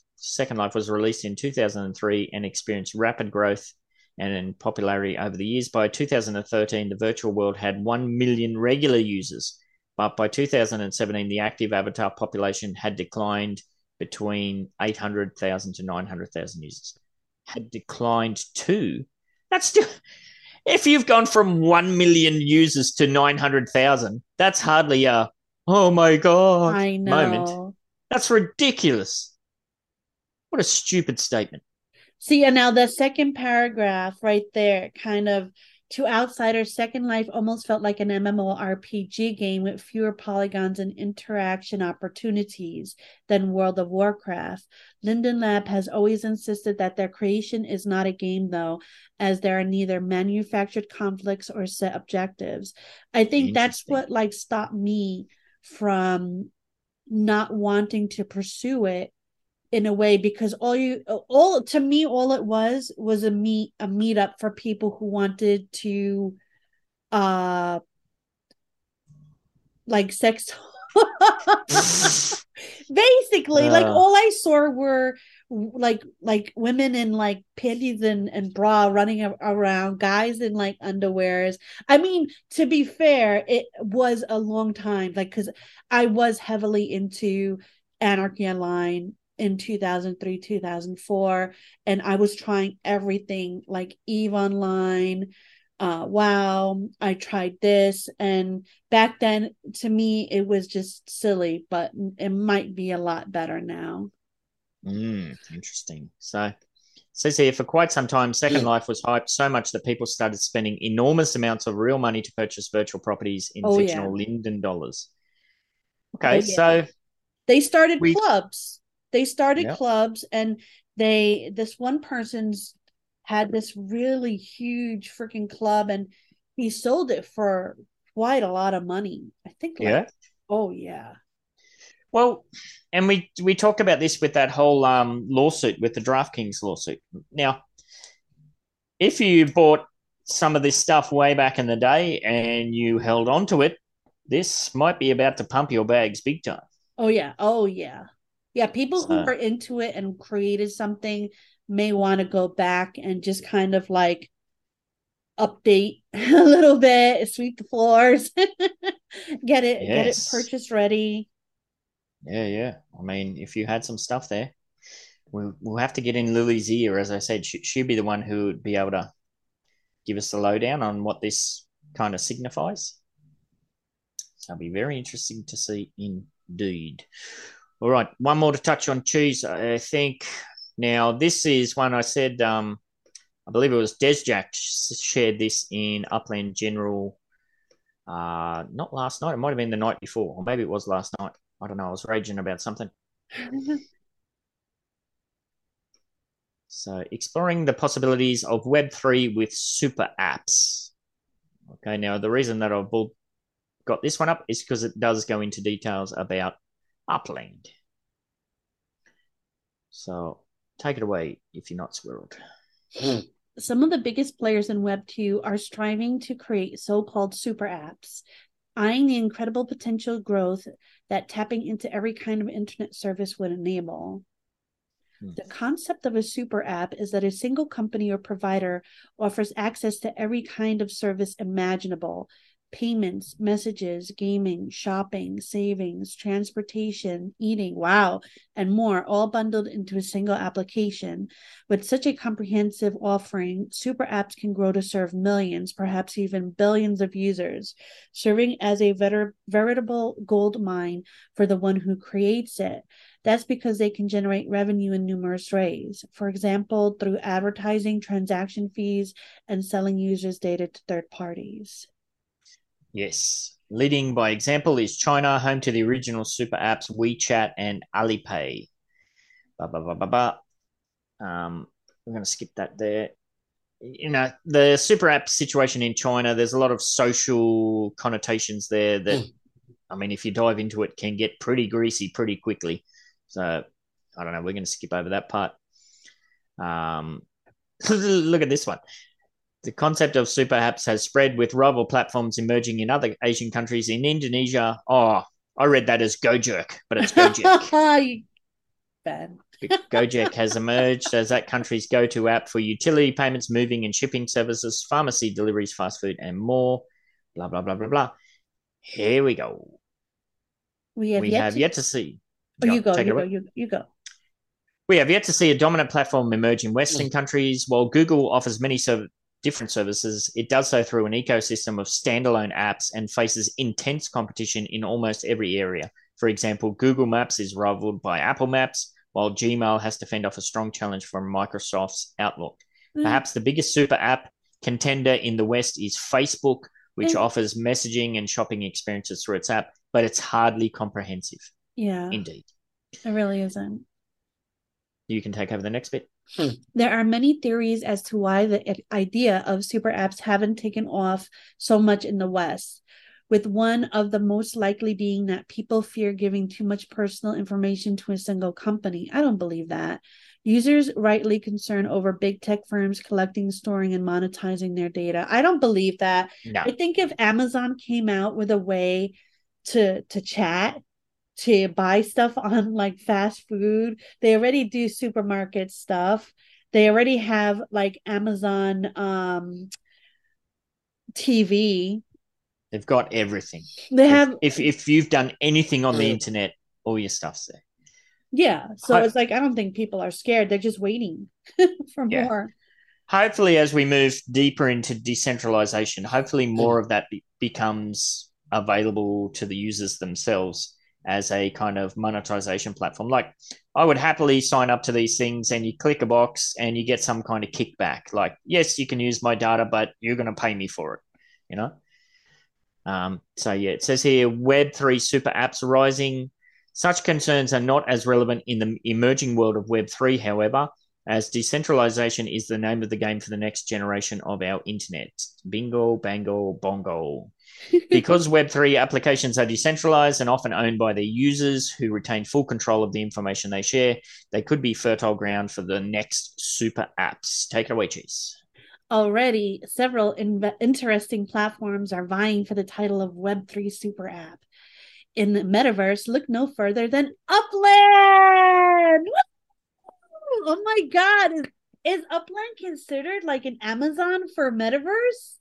was released in 2003 and experienced rapid growth and in popularity over the years. By 2013, the virtual world had 1 million regular users, but by 2017, the active avatar population had declined between 800,000 to 900,000 users. Had declined to... That's still... If you've gone from 1 million users to 900,000, that's hardly a, oh, my God, I know. Moment. That's ridiculous. What a stupid statement. See, and now the second paragraph right there, kind of, to outsiders, Second Life almost felt like an MMORPG game with fewer polygons and interaction opportunities than World of Warcraft. Linden Lab has always insisted that their creation is not a game, though, as there are neither manufactured conflicts or set objectives. I think that's what stopped me from not wanting to pursue it in a way, because all it was a meetup for people who wanted to sex basically. All I saw were like women in panties and bra running around, guys in underwears. I mean, to be fair, it was a long time because I was heavily into Anarchy Online in 2003, 2004, and I was trying everything like EVE Online, WoW. I tried this, and back then to me it was just silly, but it might be a lot better now. Interesting. So it says here, for quite some time Second Life was hyped so much that people started spending enormous amounts of real money to purchase virtual properties in fictional Linden dollars. Okay, so they started clubs. They started clubs, and this one person's had this really huge freaking club, and he sold it for quite a lot of money. I think. Like, yeah. Oh, yeah. Well, and we talked about this with that whole lawsuit, with the DraftKings lawsuit. Now, if you bought some of this stuff way back in the day and you held on to it, this might be about to pump your bags big time. Oh, yeah. Oh, yeah. Yeah, people who are into it and created something may want to go back and just kind of like update a little bit, sweep the floors, get it purchase ready. Yeah, yeah. I mean, if you had some stuff there, we'll have to get in Lily's ear. As I said, she'd be the one who would be able to give us the lowdown on what this kind of signifies. So it'll be very interesting to see indeed. All right, one more to touch on cheese, I think. Now, this is one I said, I believe it was Desjack shared this in Upland General, not last night. It might have been the night before, or maybe it was last night. I don't know. I was raging about something. So, exploring the possibilities of Web3 with super apps. Okay, now the reason that I've got this one up is because it does go into details about Upland. So, take it away if you're not swirled. Some of the biggest players in Web2 are striving to create so-called super apps, eyeing the incredible potential growth that tapping into every kind of internet service would enable. The concept of a super app is that a single company or provider offers access to every kind of service imaginable: payments, messages, gaming, shopping, savings, transportation, eating, and more, all bundled into a single application. With such a comprehensive offering, super apps can grow to serve millions, perhaps even billions of users, serving as a veritable gold mine for the one who creates it. That's because they can generate revenue in numerous ways. For example, through advertising, transaction fees, and selling users' data to third parties. Yes. Leading by example is China, home to the original super apps WeChat and Alipay. We're going to skip that there. You know, the super app situation in China, there's a lot of social connotations there that, I mean, if you dive into it, can get pretty greasy pretty quickly. So, I don't know. We're going to skip over that part. Look at this one. The concept of super apps has spread, with rival platforms emerging in other Asian countries. In Indonesia, oh, I read that as Gojek, but it's Gojek. Bad. Gojek has emerged as that country's go-to app for utility payments, moving and shipping services, pharmacy deliveries, fast food, and more. Blah, blah, blah, blah, blah. Here we go. We have yet to see. You go. We have yet to see a dominant platform emerge in Western countries. While Google offers many different services, it does so through an ecosystem of standalone apps and faces intense competition in almost every area. For example, Google Maps is rivaled by Apple Maps, while Gmail has to fend off a strong challenge from Microsoft's Outlook. Perhaps the biggest super app contender in the West is Facebook, which offers messaging and shopping experiences through its app, but it's hardly comprehensive. Yeah. Indeed. It really isn't. You can take over the next bit. There are many theories as to why the idea of super apps haven't taken off so much in the West, with one of the most likely being that people fear giving too much personal information to a single company. I don't believe that. Users rightly concern over big tech firms collecting, storing, and monetizing their data. I don't believe that. No. I think if Amazon came out with a way to chat, to buy stuff on like fast food, they already do supermarket stuff. They already have like Amazon TV. They've got everything. They have. If you've done anything on the internet, all your stuff's there. Yeah. So it's like, I don't think people are scared. They're just waiting for more. Hopefully, as we move deeper into decentralization, hopefully more of that becomes available to the users themselves as a kind of monetization platform. Like, I would happily sign up to these things, and you click a box and you get some kind of kickback. Like, yes, you can use my data, but you're going to pay me for it, you know? So, yeah, it says here, Web3 super apps rising. Such concerns are not as relevant in the emerging world of Web3, however, as decentralization is the name of the game for the next generation of our internet. Bingo, bango, bongo. Because Web3 applications are decentralized and often owned by their users who retain full control of the information they share, they could be fertile ground for the next super apps. Take it away, Cheese. Already, several interesting platforms are vying for the title of Web3 super app. In the metaverse, look no further than Upland! Woo! Oh my God, is Upland considered like an Amazon for metaverse?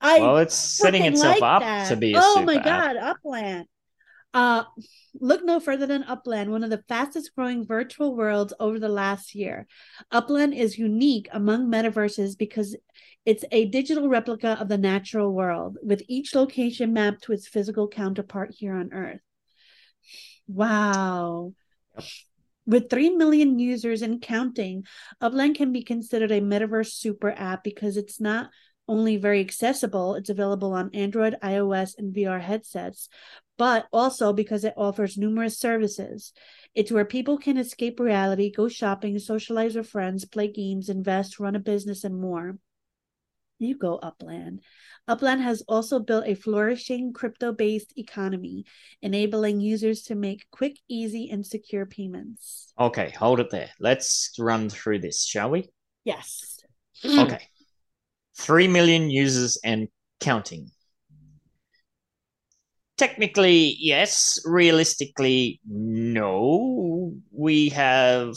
Well, it's setting itself up to be a super app. Oh my God, Upland. Look no further than Upland, one of the fastest growing virtual worlds over the last year. Upland is unique among metaverses because it's a digital replica of the natural world, with each location mapped to its physical counterpart here on Earth. Wow. Yep. With 3 million users and counting, Upland can be considered a metaverse super app because it's not only very accessible, it's available on Android, iOS, and VR headsets, but also because it offers numerous services. It's where people can escape reality, go shopping, socialize with friends, play games, invest, run a business, and more. You go, Upland. Upland has also built a flourishing crypto-based economy, enabling users to make quick, easy, and secure payments. Okay, hold it there. Let's run through this, shall we? Yes. Okay. 3 million users and counting. Technically, yes. Realistically, no. We have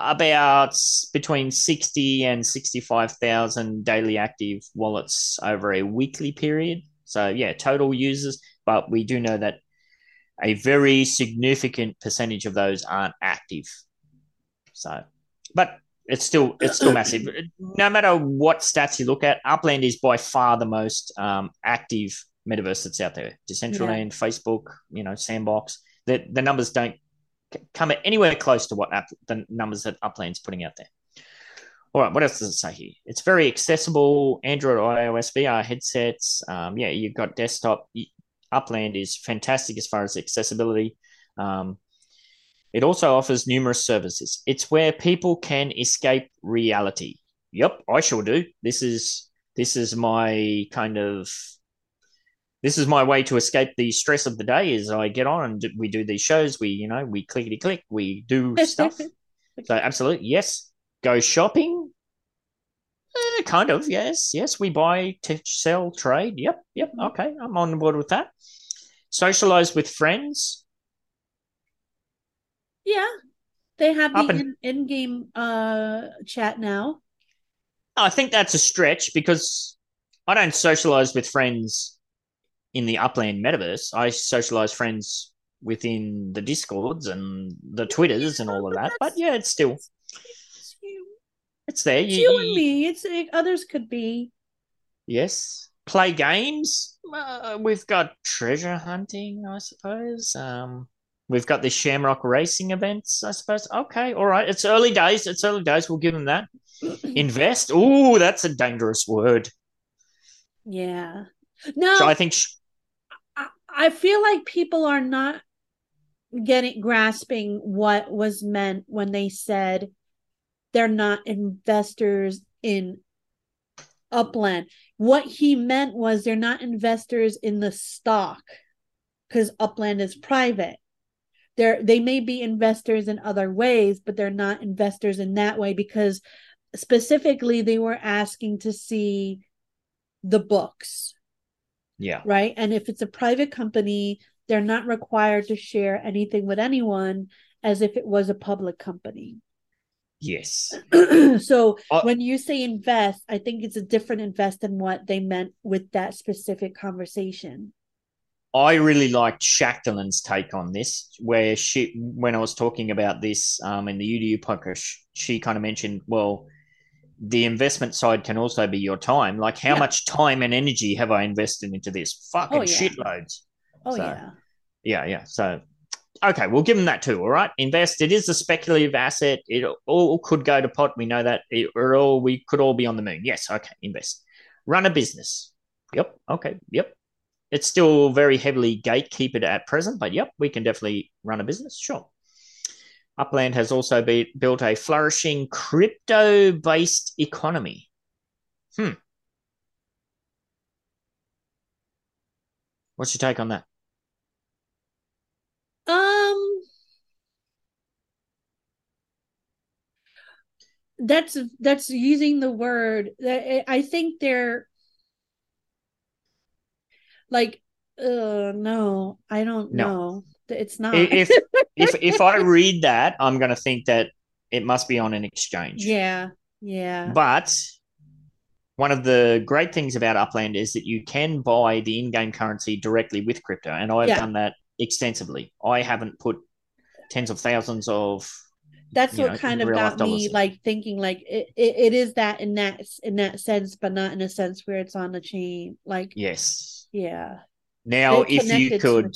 about between 60 and 65,000 daily active wallets over a weekly period. So, yeah, total users. But we do know that a very significant percentage of those aren't active. So, but it's still massive. No matter what stats you look at, Upland is by far the most active metaverse that's out there. Decentraland, yeah. Facebook, Sandbox. The numbers don't come anywhere close to what the numbers that Upland's putting out there. All right, what else does it say here? It's very accessible. Android, iOS, VR headsets. You've got desktop. Upland is fantastic as far as accessibility. It also offers numerous services. It's where people can escape reality. Yep, I sure do. This is my way to escape the stress of the day. Is I get on and we do these shows. We clickety click. We do stuff. So absolutely, yes. Go shopping. Kind of, yes. Yes, we buy, sell, trade. Yep. Okay, I'm on board with that. Socialize with friends. Yeah, they have the in-game chat now. I think that's a stretch because I don't socialize with friends in the Upland metaverse. I socialize friends within the Discords and the Twitters and all of that. But yeah, it's still it's there. You and me. Others could be. Yes, play games. We've got treasure hunting, I suppose. We've got the Shamrock Racing events, I suppose. Okay, all right. It's early days. We'll give them that. Invest. Ooh, that's a dangerous word. Yeah. No, so I think I feel like people are not grasping what was meant when they said they're not investors in Upland. What he meant was they're not investors in the stock because Upland is private. They may be investors in other ways, but they're not investors in that way because specifically they were asking to see the books. Yeah. Right. And if it's a private company, they're not required to share anything with anyone as if it was a public company. Yes. So when you say invest, I think it's a different invest than what they meant with that specific conversation. I really liked Shaktalan's take on this, where when I was talking about this in the UDU podcast, she kind of mentioned, well, the investment side can also be your time. Like, how much time and energy have I invested into this? Fucking shitloads. Oh, yeah. Yeah. So, okay, we'll give them that too, all right? Invest. It is a speculative asset. It all could go to pot. We know that. We could all be on the moon. Yes, okay, invest. Run a business. Yep, okay, yep. It's still very heavily gatekeeped at present, but yep, we can definitely run a business. Sure. Upland has also built a flourishing crypto-based economy. What's your take on that? That's using the word that I think they're like, no, I don't know. It's not. If I read that, I'm going to think that it must be on an exchange. Yeah. But one of the great things about Upland is that you can buy the in-game currency directly with crypto, and I've done that extensively. I haven't put tens of thousands of. That's what kind of got me like thinking like it is that in that sense, but not in a sense where it's on the chain. Like yes, yeah. Now, if you could.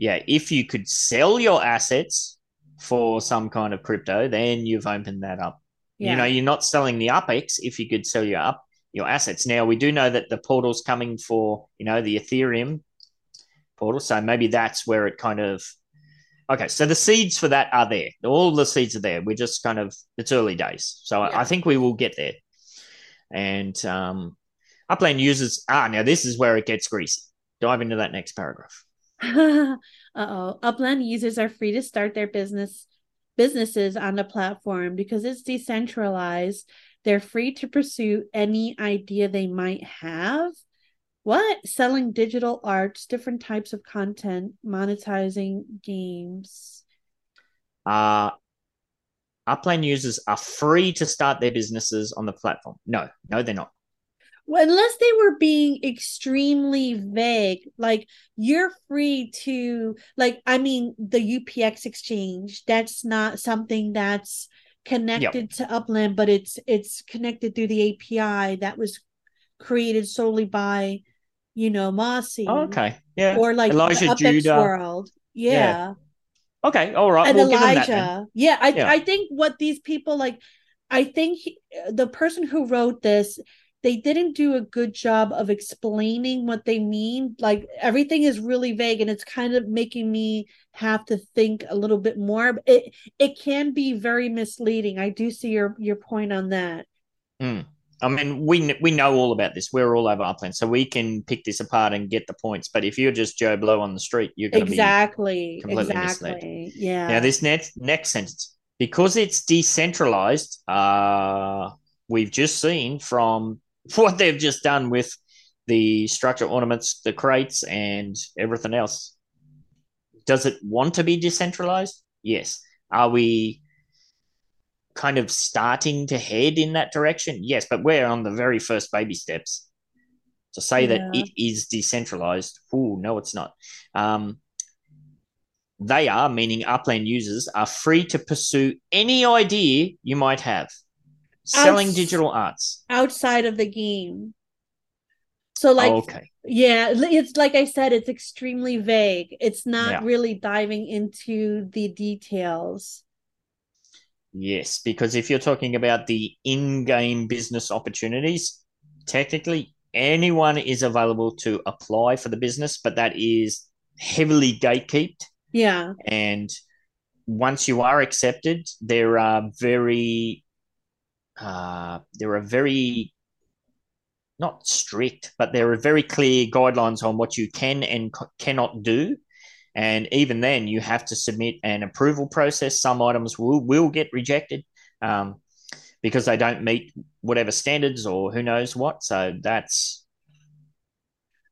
Yeah, if you could sell your assets for some kind of crypto, then you've opened that up. Yeah. You know, you're not selling the UPX if you could sell your assets. Now, we do know that the portal's coming for, the Ethereum portal. So maybe that's where it kind of... Okay, so the seeds for that are there. All the seeds are there. We're just kind of... It's early days. So I think we will get there. And Upland users... now this is where it gets greasy. Dive into that next paragraph. Upland users are free to start their businesses on the platform because it's decentralized. They're free to pursue any idea they might have. What? Selling digital arts, different types of content, monetizing games. Upland users are free to start their businesses on the platform. No, they're not. Well, unless they were being extremely vague, like you're free to, like, I mean, the UPX exchange, that's not something that's connected to Upland, but it's connected through the API that was created solely by, Mossy. Oh, okay. Yeah. Or like Elijah the UPX world. Yeah. Okay. All right. And we'll Elijah. Give them that, then. I think what these people like, I think the person who wrote this, they didn't do a good job of explaining what they mean. Like everything is really vague and it's kind of making me have to think a little bit more. It can be very misleading. I do see your point on that. I mean, we know all about this. We're all over Upland, so we can pick this apart and get the points. But if you're just Joe Blow on the street, you're going to be completely misled. Yeah. Now this next sentence, because it's decentralized, we've just seen from what they've just done with the structure ornaments, the crates, and everything else. Does it want to be decentralized? Yes. Are we kind of starting to head in that direction? Yes, but we're on the very first baby steps. To say that it is decentralized, no, it's not. They are, meaning Upland users, are free to pursue any idea you might have. Selling digital arts outside of the game. So like, it's like I said, it's extremely vague. It's not really diving into the details. Yes, because if you're talking about the in-game business opportunities, technically anyone is available to apply for the business, but that is heavily gatekept. Yeah. And once you are accepted, there are very, not strict, but there are very clear guidelines on what you can and cannot do. And even then you have to submit an approval process. Some items will get rejected because they don't meet whatever standards or who knows what. So that's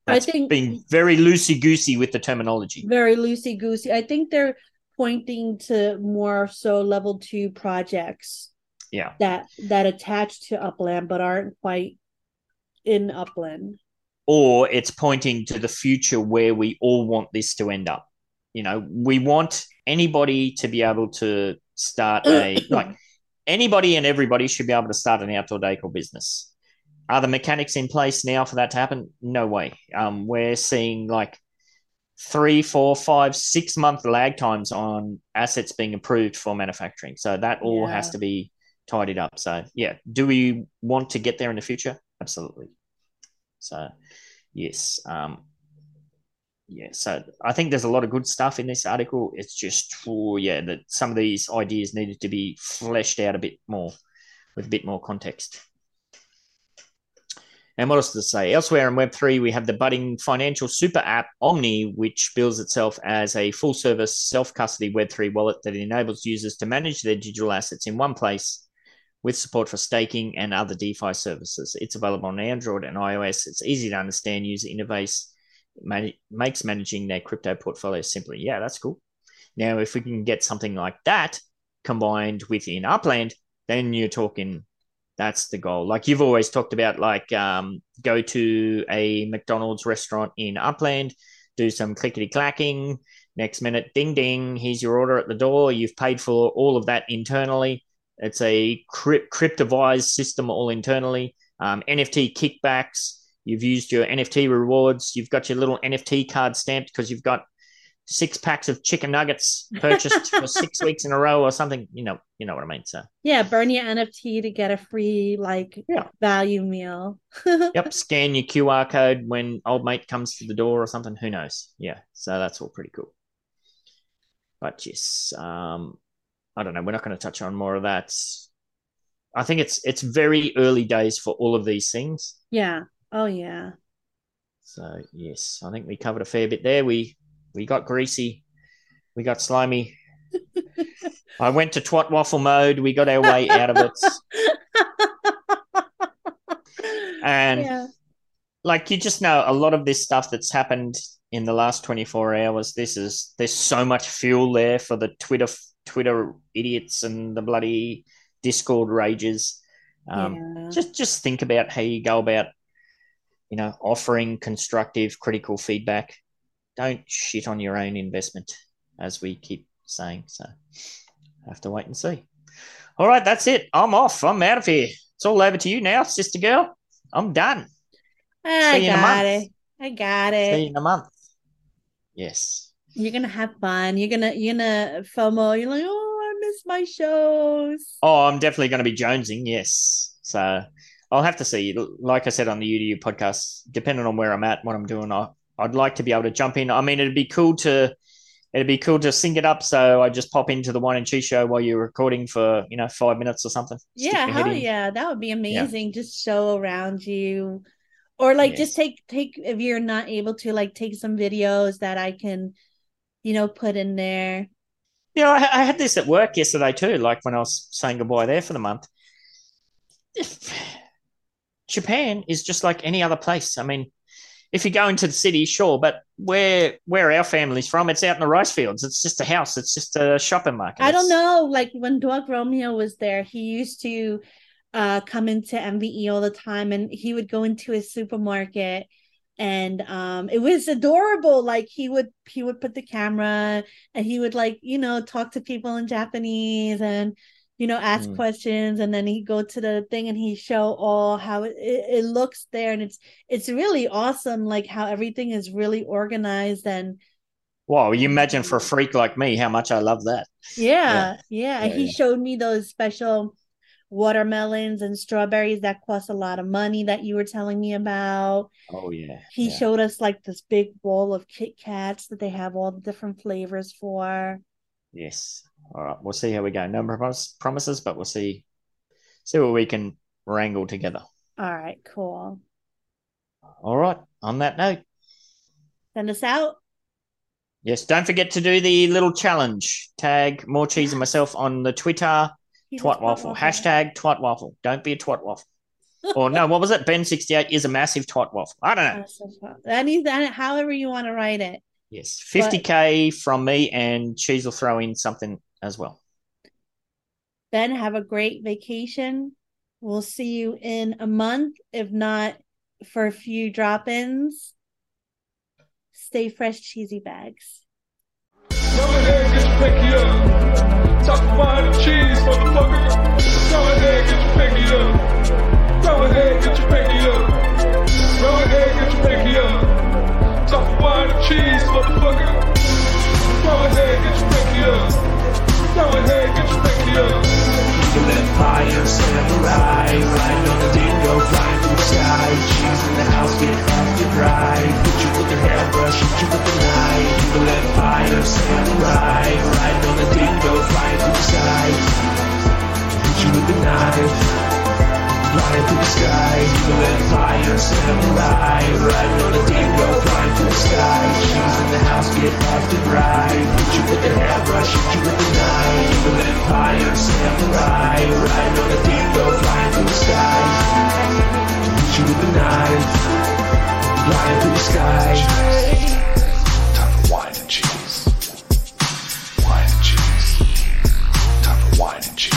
I think being very loosey-goosey with the terminology. Very loosey-goosey. I think they're pointing to more so level 2 projects. Yeah, that attach to Upland but aren't quite in Upland. Or it's pointing to the future where we all want this to end up. We want anybody to be able to start anybody and everybody should be able to start an outdoor decor business. Are the mechanics in place now for that to happen? No way. We're seeing 3, 4, 5, 6 month lag times on assets being approved for manufacturing. So that all has to be tidied up. So do we want to get there in the future? Absolutely. So yes, Yeah, so I think there's a lot of good stuff in this article. It's just, that some of these ideas needed to be fleshed out a bit more with a bit more context. And what else does it say? Elsewhere in Web3, we have the budding financial super app Omni, which bills itself as a full-service self-custody Web3 wallet that enables users to manage their digital assets in one place with support for staking and other DeFi services. It's available on Android and iOS. It's easy to understand user interface. Makes managing their crypto portfolio simply. Yeah, that's cool. Now, if we can get something like that combined within Upland, then you're talking, that's the goal. Like you've always talked about, like go to a McDonald's restaurant in Upland, do some clickety-clacking, next minute, ding, ding, here's your order at the door. You've paid for all of that internally. It's a cryptovized system all internally. NFT kickbacks. You've used your NFT rewards. You've got your little NFT card stamped because you've got 6 packs of chicken nuggets purchased for 6 weeks in a row or something. You know what I mean. So yeah, burn your NFT to get a free value meal. Yep, scan your QR code when old mate comes to the door or something. Who knows? Yeah, so that's all pretty cool. But yes, I don't know. We're not going to touch on more of that. I think it's very early days for all of these things. Yeah. Oh, yeah. So, yes, I think we covered a fair bit there. We got greasy. We got slimy. I went to twat waffle mode. We got our way out of it. And, you just know a lot of this stuff that's happened in the last 24 hours, there's so much fuel there for the Twitter idiots and the bloody Discord rages. Just think about how you go about offering constructive, critical feedback. Don't shit on your own investment, as we keep saying. So I have to wait and see. All right, that's it. I'm off. I'm out of here. It's all over to you now, sister girl. I'm done. I got it. See you in a month. Yes. You're going to have fun. You're going to FOMO. You're like, oh, I miss my shows. Oh, I'm definitely going to be jonesing. Yes. So I'll have to see. Like I said on the UDU podcast, depending on where I'm at, what I'm doing, I'd like to be able to jump in. I mean, it'd be cool to sync it up. So I just pop into the Wine and Cheese Show while you're recording for 5 minutes or something. Yeah, hell yeah, that would be amazing. Yeah. Just show around you, or just take if you're not able to take some videos that I can, put in there. Yeah, I had this at work yesterday too. Like when I was saying goodbye there for the month. Japan is just like any other place. I mean, if you go into the city, sure, but where our family's from, it's out in the rice fields. It's just a house. It's just a shopping market. I don't know. Like when Dog Romeo was there, he used to come into MVE all the time, and he would go into his supermarket, and it was adorable. Like he would put the camera, and he would talk to people in Japanese and ask questions, and then he go to the thing and he show all how it looks there, and it's really awesome, like how everything is really organized. And wow, you imagine for a freak like me how much I love that. He showed me those special watermelons and strawberries that cost a lot of money that you were telling me about. He showed us like this big bowl of Kit Kats that they have all the different flavors for. Yes. All right. We'll see how we go. No promises, but we'll see what we can wrangle together. All right. Cool. All right. On that note, send us out. Yes. Don't forget to do the little challenge. Tag More Cheese and myself on the Twitter. Twat waffle. Hashtag twat waffle. Don't be a twat waffle. Or no, what was it? Ben68 is a massive twat waffle. I don't know. That however you want to write it. Yes, 50K from me, and Cheese will throw in something as well. Ben, have a great vacation. We'll see you in a month, if not for a few drop-ins. Stay fresh, cheesy bags. Come here, get picky up. Talk about cheese, motherfucker. Come here, get picky up. Come here, get picky up. Come here, get picky up. Talk wine and cheese, motherfucker. Go ahead, get your pinky up. Go ahead, get your pinky up. You lit fire, samurai. Riding on the dingo, flying through the sky. Cheese in the house, get off your drive. Hit you with the hairbrush, hit you with the flying through the skies, people in fire, samurai, riding on a deep road, flying through the sky. Shoes in the house, get off the ride, hit you with the hairbrush, hit you with the knife. People in fire, samurai, riding on a deep road, flying through the sky. Hit you with the knife, flying through the sky. Time for wine and cheese. Wine and cheese. Time for wine and cheese.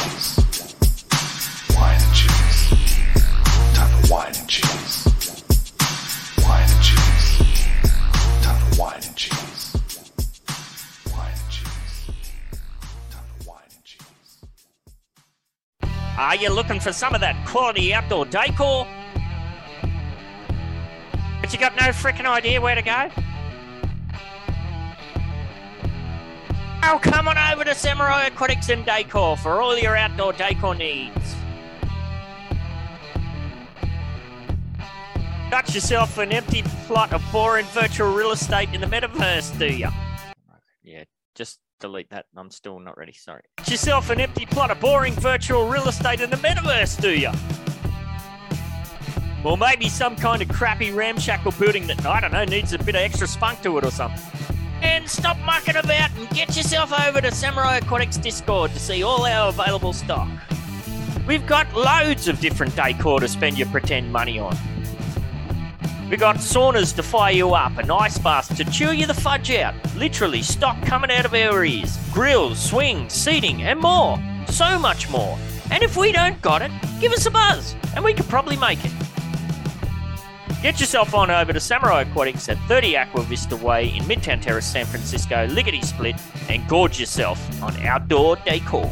Are you looking for some of that quality outdoor decor, but you got no freaking idea where to go? Oh, come on over to Samurai Aquatics and Decor for all your outdoor decor needs. Got yourself an empty plot of boring virtual real estate in the metaverse, do you? Yeah, just... delete that. I'm still not ready. Sorry. Get yourself an empty plot of boring virtual real estate in the metaverse, do ya? Well, maybe some kind of crappy ramshackle building that, I don't know, needs a bit of extra spunk to it or something. And stop mucking about and get yourself over to Samurai Aquatics Discord to see all our available stock. We've got loads of different decor to spend your pretend money on. We've got saunas to fire you up and ice baths to chew you the fudge out. Literally stock coming out of our ears. Grills, swings, seating and more. So much more. And if we don't got it, give us a buzz and we could probably make it. Get yourself on over to Samurai Aquatics at 30 Aqua Vista Way in Midtown Terrace, San Francisco, lickety split, and gorge yourself on outdoor decor.